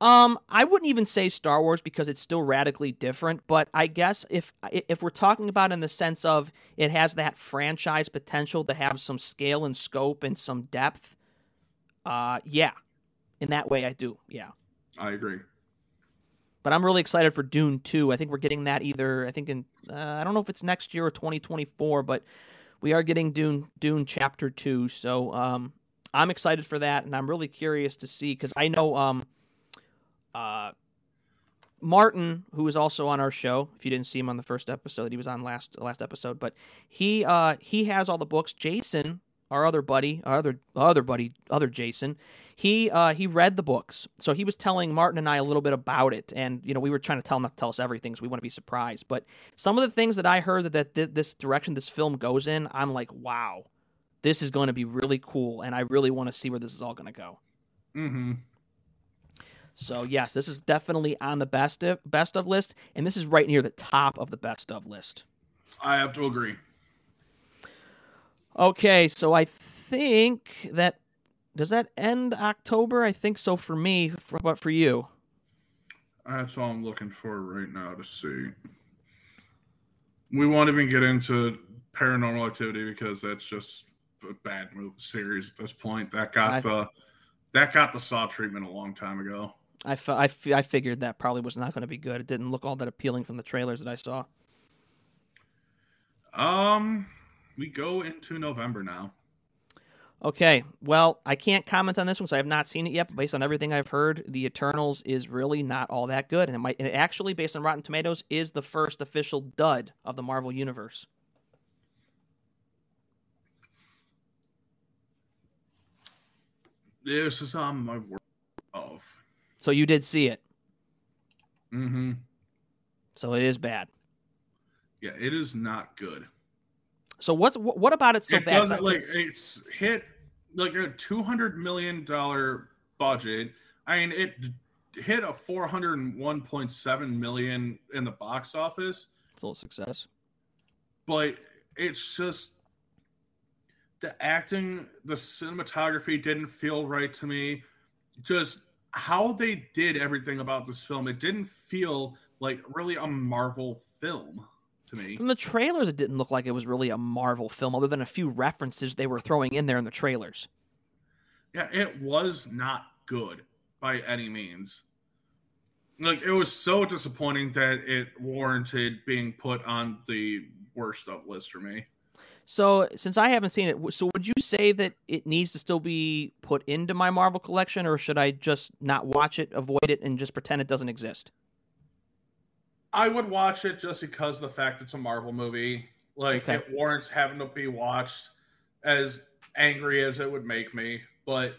I wouldn't even say Star Wars because it's still radically different, but I guess if we're talking about in the sense of it has that franchise potential to have some scale and scope and some depth, in that way I do, yeah. I agree. But I'm really excited for Dune 2. I think we're getting that I don't know if it's next year or 2024, but we are getting Dune Chapter 2. So I'm excited for that, and I'm really curious to see, because I know Martin, who is also on our show, if you didn't see him on the first episode, he was on last episode, but he has all the books. Jason, our other buddy, Jason, he read the books. So he was telling Martin and I a little bit about it. And, we were trying to tell him not to tell us everything, so we want to be surprised. But some of the things that I heard that this direction this film goes in, I'm like, wow, this is going to be really cool. And I really want to see where this is all going to go. Mm-hmm. So, yes, this is definitely on the best of list. And this is right near the top of the best of list. I have to agree. Okay, so I think that... Does that end October? I think so for me. What about for you? That's all I'm looking for right now to see. We won't even get into Paranormal Activity because that's just a bad series at this point. That got That got the Saw treatment a long time ago. I figured that probably was not going to be good. It didn't look all that appealing from the trailers that I saw. We go into November now. Okay, well, I can't comment on this one because I have not seen it yet, but based on everything I've heard, The Eternals is really not all that good. And it actually, based on Rotten Tomatoes, is the first official dud of the Marvel Universe. This is on my work of. So you did see it? Mm-hmm. So it is bad. Yeah, it is not good. So what about it so bad? It doesn't, like, it's hit like a $200 million budget. I mean, it hit a $401.7 million in the box office. It's a little success. But it's just the acting, the cinematography didn't feel right to me. Just how they did everything about this film, it didn't feel like really a Marvel film. Me. From the trailers, it didn't look like it was really a Marvel film, other than a few references they were throwing in there in the trailers. Yeah, it was not good by any means. Like, it was so disappointing that it warranted being put on the worst of list for me. So, since I haven't seen it, so would you say that it needs to still be put into my Marvel collection, or should I just not watch it, avoid it, and just pretend it doesn't exist? I would watch it just because of the fact it's a Marvel movie. Like, okay. It warrants having to be watched, as angry as it would make me. But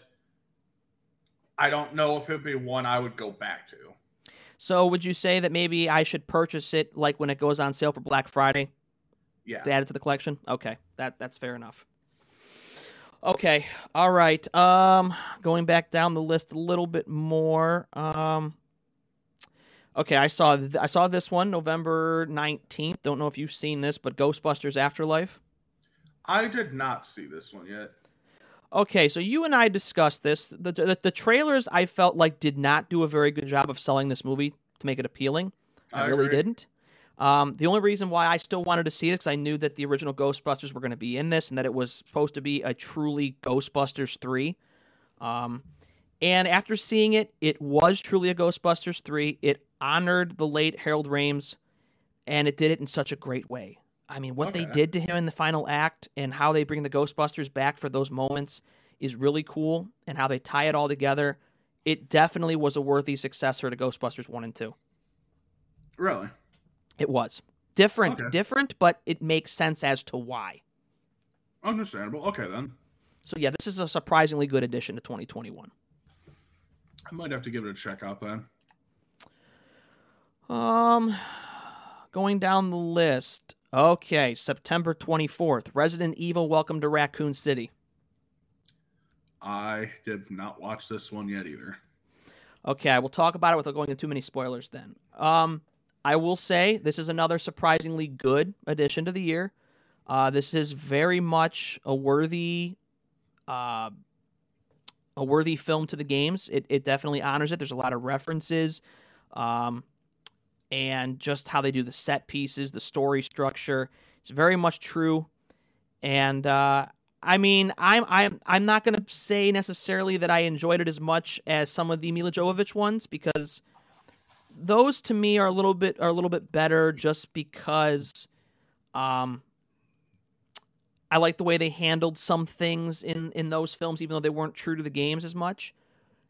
I don't know if it'd be one I would go back to. So would you say that maybe I should purchase it, like, when it goes on sale for Black Friday? Yeah. To add it to the collection? Okay. That's fair enough. Okay. All right. Going back down the list a little bit more. Okay, I saw this one, November 19th. Don't know if you've seen this, but Ghostbusters Afterlife. I did not see this one yet. Okay, so you and I discussed this. The trailers, I felt like, did not do a very good job of selling this movie to make it appealing. I really didn't. The only reason why I still wanted to see it is because I knew that the original Ghostbusters were going to be in this and that it was supposed to be a truly Ghostbusters 3. And after seeing it, it was truly a Ghostbusters 3. It honored the late Harold Ramis, and it did it in such a great way. I mean, what they did to him in the final act and how they bring the Ghostbusters back for those moments is really cool, and how they tie it all together. It definitely was a worthy successor to Ghostbusters 1 and 2. Really? It was. Different, but it makes sense as to why. Understandable. Okay, then. So, yeah, this is a surprisingly good addition to 2021. I might have to give it a check out then. Going down the list. Okay, September 24th, Resident Evil: Welcome to Raccoon City. I did not watch this one yet either. Okay, I will talk about it without going into too many spoilers then. I will say this is another surprisingly good addition to the year. This is very much a worthy film to the games. It definitely honors it. There's a lot of references, and just how they do the set pieces, the story structure. It's very much true. And I mean, I'm not going to say necessarily that I enjoyed it as much as some of the Mila Jovovich ones, because those to me are a little bit better, just because I like the way they handled some things in those films, even though they weren't true to the games as much.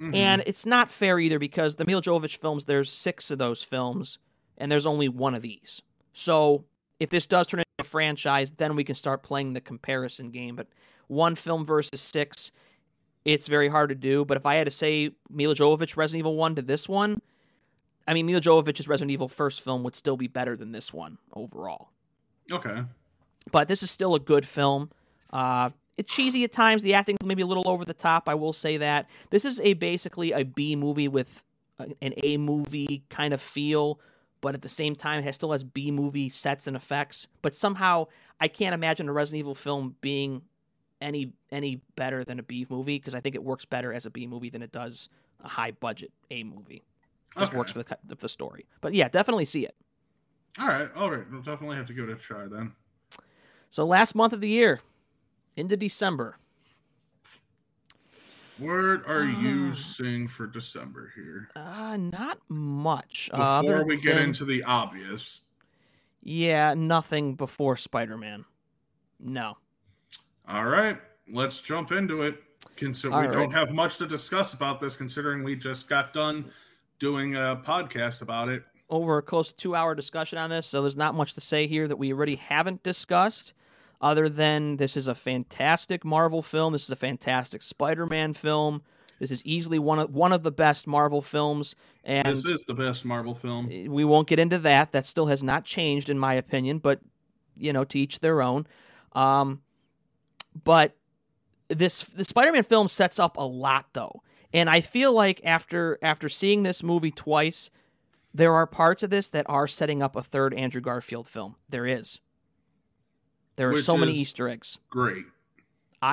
Mm-hmm. And it's not fair either, because the Mila Jovovich films, there's 6 of those films, and there's only one of these. So if this does turn into a franchise, then we can start playing the comparison game. But one film versus 6, it's very hard to do. But if I had to say Mila Jovovich Resident Evil 1 to this one, I mean, Mila Jovovich's Resident Evil first film would still be better than this one overall. Okay. But this is still a good film. It's cheesy at times. The acting is maybe a little over the top, I will say that. This is basically a B movie with an A movie kind of feel, but at the same time, it still has B movie sets and effects. But somehow, I can't imagine a Resident Evil film being any better than a B movie, because I think it works better as a B movie than it does a high-budget A movie. It just works for the story. But yeah, definitely see it. All right. We'll definitely have to give it a try then. So last month of the year, into December. What are you seeing for December here? Not much. Before we get into the obvious. Yeah, nothing before Spider-Man. No. All right, let's jump into it. We don't have much to discuss about this, considering we just got done doing a podcast about it. Over a close to 2-hour discussion on this, so there's not much to say here that we already haven't discussed, other than this is a fantastic Marvel film. This is a fantastic Spider-Man film. This is easily one of the best Marvel films. And this is the best Marvel film. We won't get into that. That still has not changed, in my opinion, but, you know, to each their own. But the Spider-Man film sets up a lot, though. And I feel like after seeing this movie twice, there are parts of this that are setting up a third Andrew Garfield film. There is. There are so many Easter eggs. Great.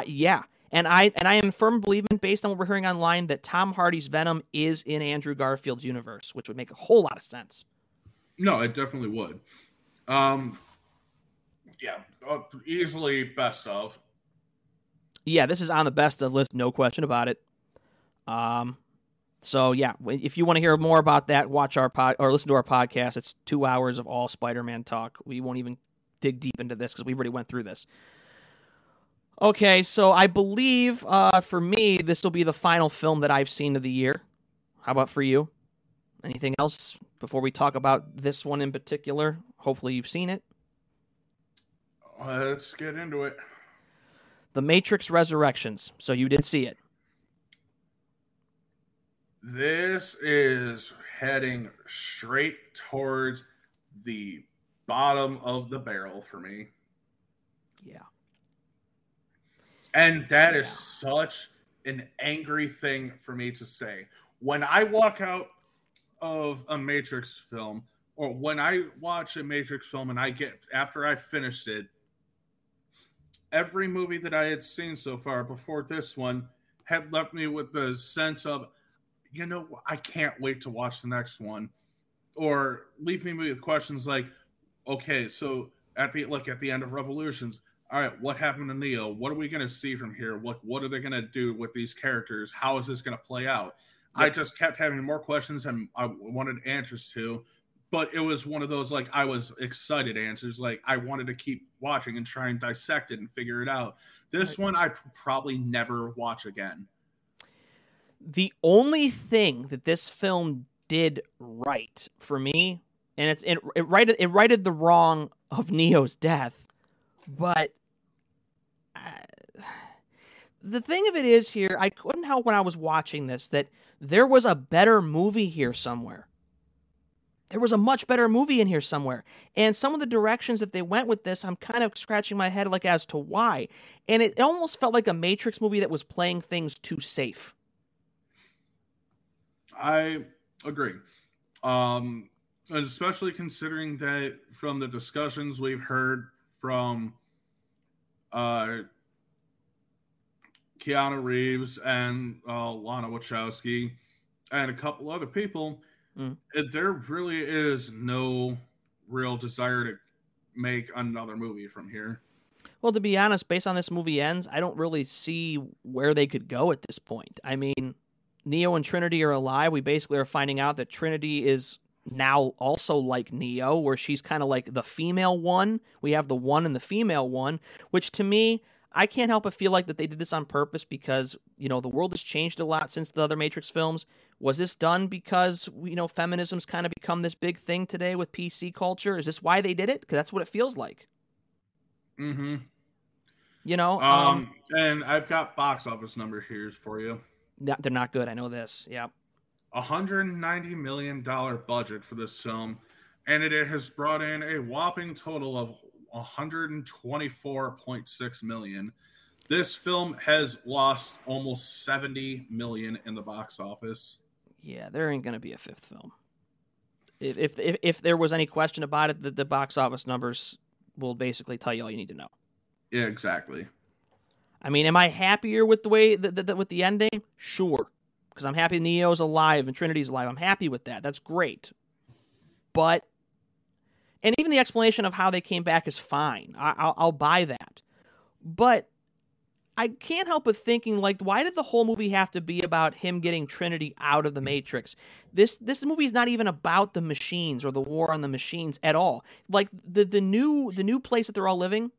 Yeah. And I am a firm believer, based on what we're hearing online, that Tom Hardy's Venom is in Andrew Garfield's universe, which would make a whole lot of sense. No, it definitely would. Yeah. Easily best of. Yeah, this is on the best of list, no question about it. So, yeah, if you want to hear more about that, watch our pod or listen to our podcast. It's 2 hours of all Spider-Man talk. We won't even dig deep into this because we already went through this. Okay, so I believe for me, this will be the final film that I've seen of the year. How about for you? Anything else before we talk about this one in particular? Hopefully you've seen it. Let's get into it. The Matrix Resurrections. So you did see it. This is heading straight towards the bottom of the barrel for me. Yeah. And that is such an angry thing for me to say. When I walk out of a Matrix film, or when I watch a Matrix film and I get, after I finished it, every movie that I had seen so far before this one had left me with the sense of, you know, I can't wait to watch the next one, or leave me with questions like, okay, so at the end of Revolutions, all right, what happened to Neo? What are we going to see from here? What are they going to do with these characters? How is this going to play out? Yeah. I just kept having more questions than I wanted answers to, but it was one of those, like, I was excited answers. Like, I wanted to keep watching and try and dissect it and figure it out. This one I probably never watch again. The only thing that this film did right for me, and it righted the wrong of Neo's death, but the thing of it is here, I couldn't help when I was watching this that there was a better movie here somewhere. There was a much better movie in here somewhere. And some of the directions that they went with this, I'm kind of scratching my head like as to why. And it almost felt like a Matrix movie that was playing things too safe. I agree. And especially considering that from the discussions we've heard from Keanu Reeves and Lana Wachowski and a couple other people, there really is no real desire to make another movie from here. Well, to be honest, based on this movie ends, I don't really see where they could go at this point. I mean, Neo and Trinity are alive. We basically are finding out that Trinity is now also like Neo, where she's kind of like the female one. We have the one and the female one, which to me, I can't help but feel like that they did this on purpose because, you know, the world has changed a lot since the other Matrix films. Was this done because, you know, feminism's kind of become this big thing today with PC culture? Is this why they did it? Because that's what it feels like. Mm-hmm. You know? And I've got box office numbers here for you. No, they're not good. I know this. Yeah. $190 million budget for this film, and it has brought in a whopping total of $124.6 million. This film has lost almost $70 million in the box office. Yeah, there ain't going to be a fifth film. If there was any question about it, the box office numbers will basically tell you all you need to know. Yeah, exactly. I mean, am I happier with the way with the ending? Sure, because I'm happy Neo's alive and Trinity's alive. I'm happy with that. That's great. But, and even the explanation of how they came back is fine. I'll buy that. But I can't help but thinking, like, why did the whole movie have to be about him getting Trinity out of the Matrix? This movie is not even about the machines or the war on the machines at all. Like, the new place that they're all living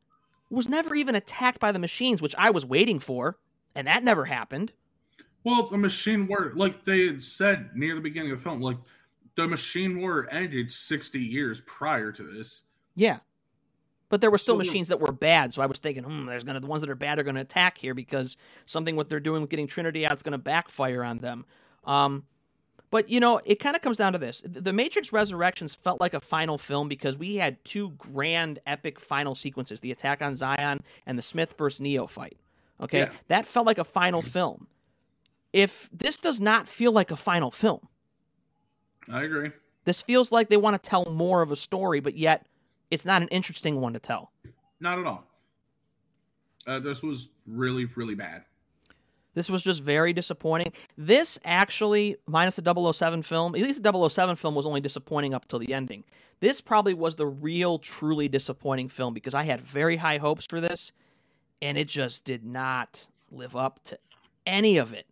was never even attacked by the machines, which I was waiting for, and that never happened. Well, the machine war, like they had said near the beginning of the film, like the machine war ended 60 years prior to this. Yeah. But there were still machines that were bad, so I was thinking, the ones that are bad are going to attack here because something what they're doing with getting Trinity out is going to backfire on them. But, you know, it kind of comes down to this. The Matrix Resurrections felt like a final film because we had two grand epic final sequences, the attack on Zion and the Smith versus Neo fight. Okay? Yeah. That felt like a final film. If this does not feel like a final film. I agree. This feels like they want to tell more of a story, but yet it's not an interesting one to tell. Not at all. This was really, really bad. This was just very disappointing. This actually, minus the 007 film, at least the 007 film was only disappointing up till the ending. This probably was the real, truly disappointing film because I had very high hopes for this, and it just did not live up to any of it.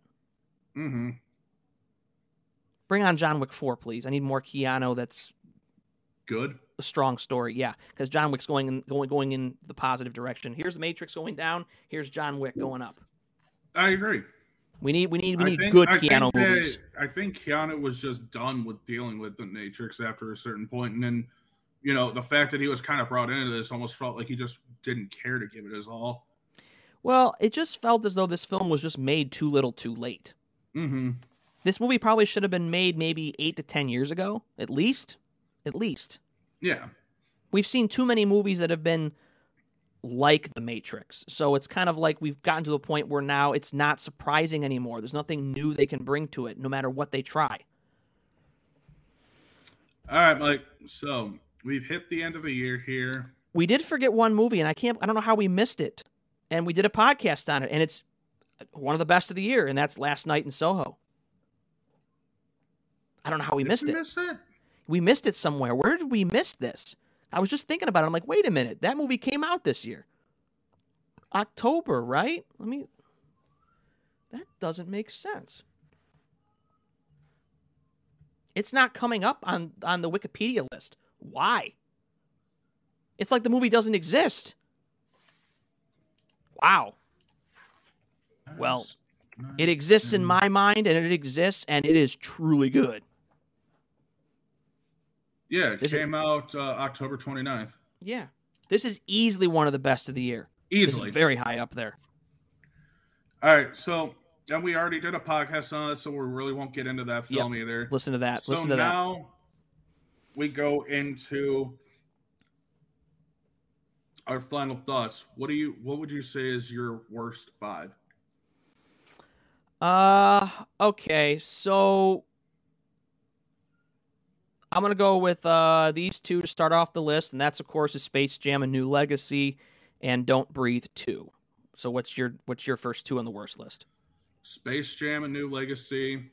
Mm-hmm. Bring on John Wick 4, please. I need more Keanu that's good. A strong story, yeah, because John Wick's going in the positive direction. Here's the Matrix going down. Here's John Wick going up. I agree. We need good Keanu movies. I think Keanu was just done with dealing with the Matrix after a certain point, and then, you know, the fact that he was kind of brought into this almost felt like he just didn't care to give it his all. Well, it just felt as though this film was just made too little, too late. Mm-hmm. This movie probably should have been made maybe 8 to 10 years ago, at least. At least. Yeah. We've seen too many movies that have been like The Matrix. So it's kind of like we've gotten to the point where now it's not surprising anymore. There's nothing new they can bring to it, no matter what they try. All right, Mike. So we've hit the end of the year here. We did forget one movie, and I don't know how we missed it. And we did a podcast on it, and it's one of the best of the year, and that's Last Night in Soho. I don't know how we missed it. We missed it somewhere. Where did we miss this? I was just thinking about it. I'm like, wait a minute. That movie came out this year. October, right? That doesn't make sense. It's not coming up on the Wikipedia list. Why? It's like the movie doesn't exist. Wow. Well, it exists in my mind, and it exists, and it is truly good. Yeah, it came out October 29th. Yeah. This is easily one of the best of the year. Easily. Very high up there. All right, so and we already did a podcast on it, so we really won't get into that film either. Listen to that. So now we go into our final thoughts. What would you say is your worst five? Okay, so I'm going to go with these two to start off the list, and that's, of course, is Space Jam, A New Legacy, and Don't Breathe 2. So what's your first two on the worst list? Space Jam, A New Legacy,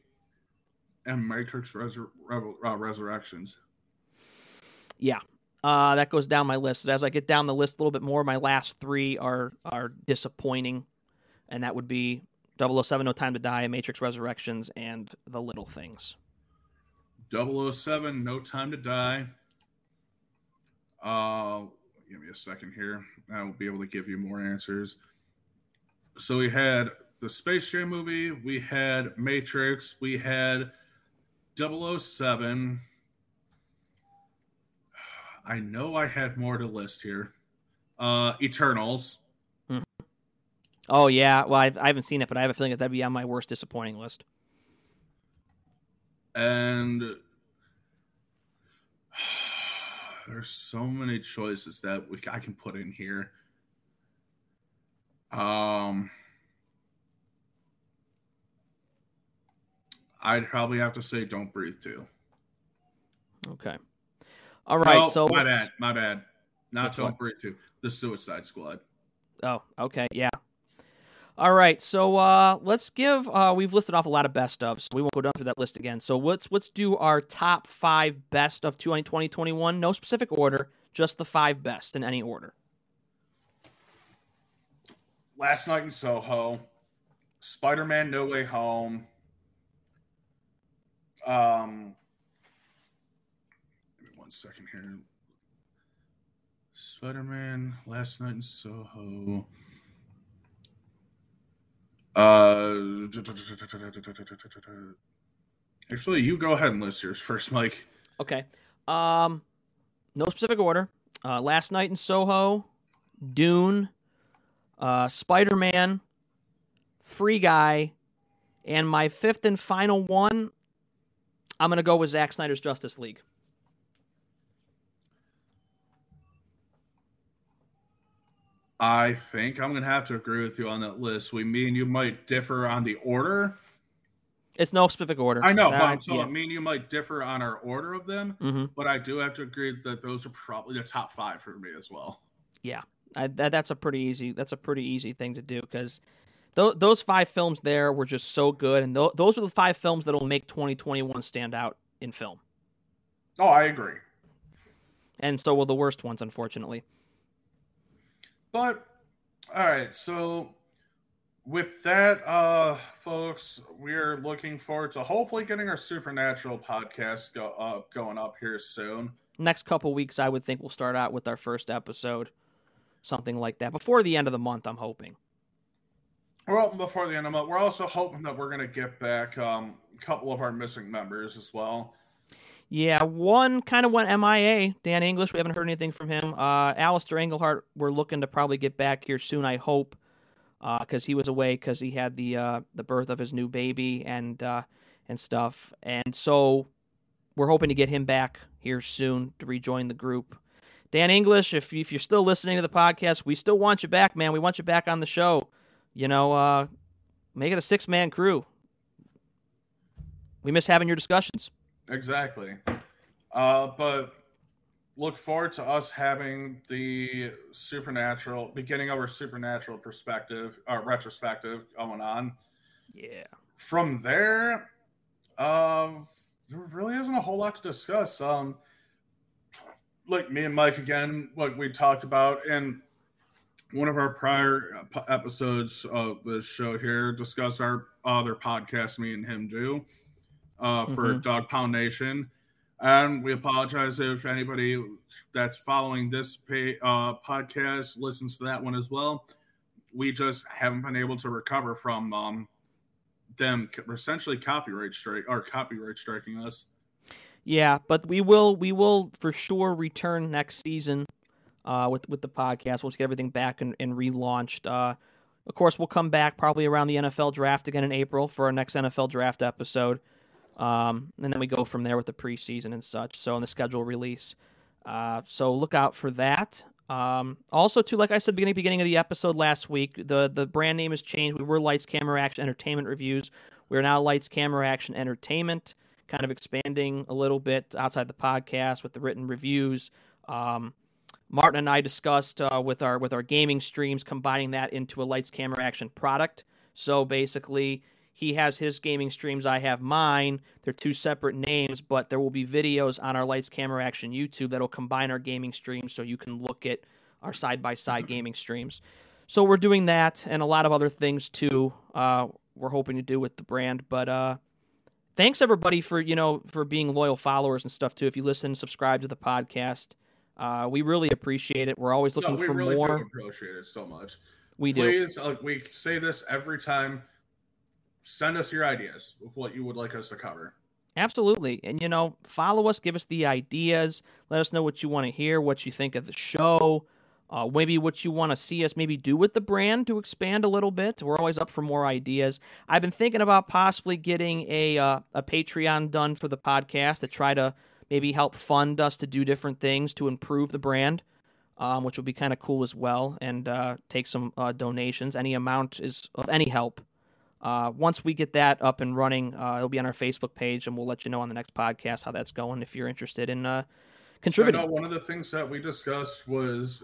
and Matrix Resurrections. Yeah, that goes down my list. As I get down the list a little bit more, my last three are disappointing, and that would be 007, No Time to Die, Matrix Resurrections, and The Little Things. 007, No Time to Die. Give me a second here. I will be able to give you more answers. So we had the Space Jam movie. We had Matrix. We had 007. I know I had more to list here. Eternals. Mm-hmm. Oh, yeah. Well, I haven't seen it, but I have a feeling that'd be on my worst disappointing list. And there's so many choices that I can put in here. I'd probably have to say Don't Breathe too. Okay. All right. No, so my bad. Not Don't Breathe too. The Suicide Squad. Oh, okay. Yeah. All right, so let's give. We've listed off a lot of best of, so we won't go down through that list again. So let's do our top five best of 2021. No specific order, just the five best in any order. Last Night in Soho, Spider-Man: No Way Home, give me one second here. Spider-Man, Last Night in Soho. Actually, you go ahead and list yours first, Mike. Okay. No specific order. Last Night in Soho, Dune, Spider-Man, Free Guy, and my fifth and final one, I'm going to go with Zack Snyder's Justice League. I think I'm going to have to agree with you on that list. Me and you might differ on the order. It's no specific order. I know, but I'm telling you, me and you might differ on our order of them, but I do have to agree that those are probably the top five for me as well. Yeah, that's a pretty easy. That's a pretty easy thing to do because those five films there were just so good, and those are the five films that will make 2021 stand out in film. Oh, I agree. And so will the worst ones, unfortunately. But, all right, so with that, folks, we're looking forward to hopefully getting our Supernatural podcast going up here soon. Next couple weeks, I would think we'll start out with our first episode, something like that, before the end of the month, I'm hoping. Well, before the end of the month, we're also hoping that we're going to get back a couple of our missing members as well. Yeah, one kind of went MIA, Dan English. We haven't heard anything from him. Alistair Englehart, we're looking to probably get back here soon, I hope, because he was away because he had the birth of his new baby and stuff. And so we're hoping to get him back here soon to rejoin the group. Dan English, if you're still listening to the podcast, we still want you back, man. We want you back on the show. You know, make it a 6-man crew. We miss having your discussions. Exactly. But look forward to us having the Supernatural, beginning of our Supernatural perspective, retrospective going on. Yeah. From there, there really isn't a whole lot to discuss. Like me and Mike, again, like we talked about in one of our prior episodes of this show here, discuss our other podcast me and him do. For Dog Pound Nation. And we apologize if anybody that's following this podcast listens to that one as well. We just haven't been able to recover from them essentially copyright striking us. Yeah, but we will for sure return next season with the podcast. We'll get everything back and relaunched. Of course, we'll come back probably around the NFL draft again in April for our next NFL draft episode. And then we go from there with the preseason and such. So on the schedule release, so look out for that. Also, too, like I said, beginning of the episode last week, the brand name has changed. We were Lights Camera Action Entertainment Reviews. We're now Lights Camera Action Entertainment, kind of expanding a little bit outside the podcast with the written reviews. Martin and I discussed with our gaming streams, combining that into a Lights Camera Action product. So basically, he has his gaming streams, I have mine. They're two separate names, but there will be videos on our Lights Camera Action YouTube that'll combine our gaming streams so you can look at our side-by-side gaming streams. So we're doing that and a lot of other things, too, we're hoping to do with the brand. But thanks, everybody, for being loyal followers and stuff, too. If you listen, subscribe to the podcast. We really appreciate it. We're always looking for really more. We really do appreciate it so much. We do. Please, we say this every time. Send us your ideas of what you would like us to cover. Absolutely. And, follow us, give us the ideas, let us know what you want to hear, what you think of the show, maybe what you want to see us maybe do with the brand to expand a little bit. We're always up for more ideas. I've been thinking about possibly getting a Patreon done for the podcast to try to maybe help fund us to do different things to improve the brand, which would be kind of cool as well, and take some donations. Any amount is of any help. Once we get that up and running, it'll be on our Facebook page, and we'll let you know on the next podcast how that's going if you're interested in contributing. I know one of the things that we discussed was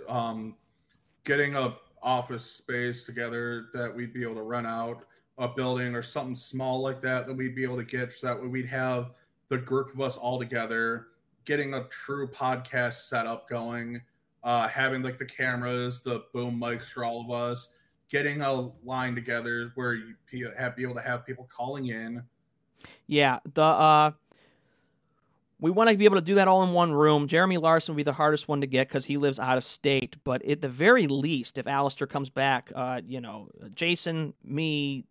getting an office space together that we'd be able to rent out, a building or something small like that we'd be able to get, so that way we'd have the group of us all together, getting a true podcast setup going, having the cameras, the boom mics for all of us, getting a line together where you have be able to have people calling in. Yeah, we want to be able to do that all in one room. Jeremy Larson will be the hardest one to get because he lives out of state. But at the very least, if Alistair comes back, Jason, me,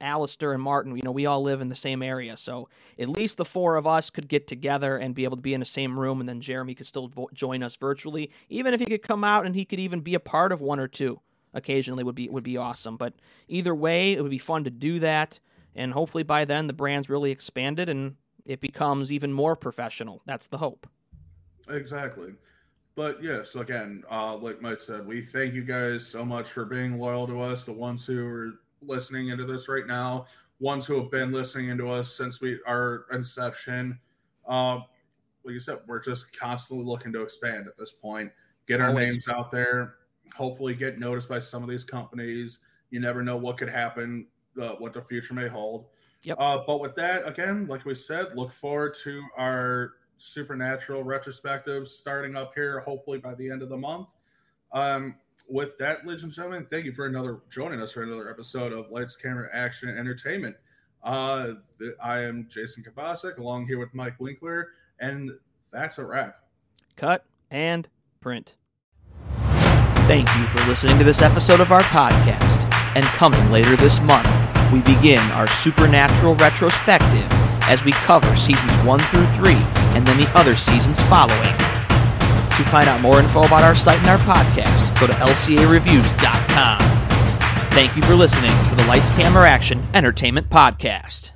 Alistair, and Martin, we all live in the same area. So at least the four of us could get together and be able to be in the same room, and then Jeremy could still join us virtually. Even if he could come out and he could even be a part of one or two occasionally would be awesome. But either way, it would be fun to do that. And hopefully by then the brand's really expanded and it becomes even more professional. That's the hope. Exactly. But yes, again, like Mike said, we thank you guys so much for being loyal to us, the ones who are listening into this right now, ones who have been listening into us since our inception. Like you said, we're just constantly looking to expand at this point, get our names out there, hopefully get noticed by some of these companies. You never know what could happen, what the future may hold. Yep. But with that, again, like we said, look forward to our Supernatural retrospective starting up here, hopefully by the end of the month. With that, ladies and gentlemen, thank you for joining us for another episode of Lights, Camera, Action, Entertainment. I am Jason Kabasik, along here with Mike Winkler, and that's a wrap. Cut and print. Thank you for listening to this episode of our podcast. And coming later this month, we begin our Supernatural retrospective as we cover seasons 1 through 3 and then the other seasons following. To find out more info about our site and our podcast, go to lcareviews.com. Thank you for listening to the Lights, Camera, Action Entertainment Podcast.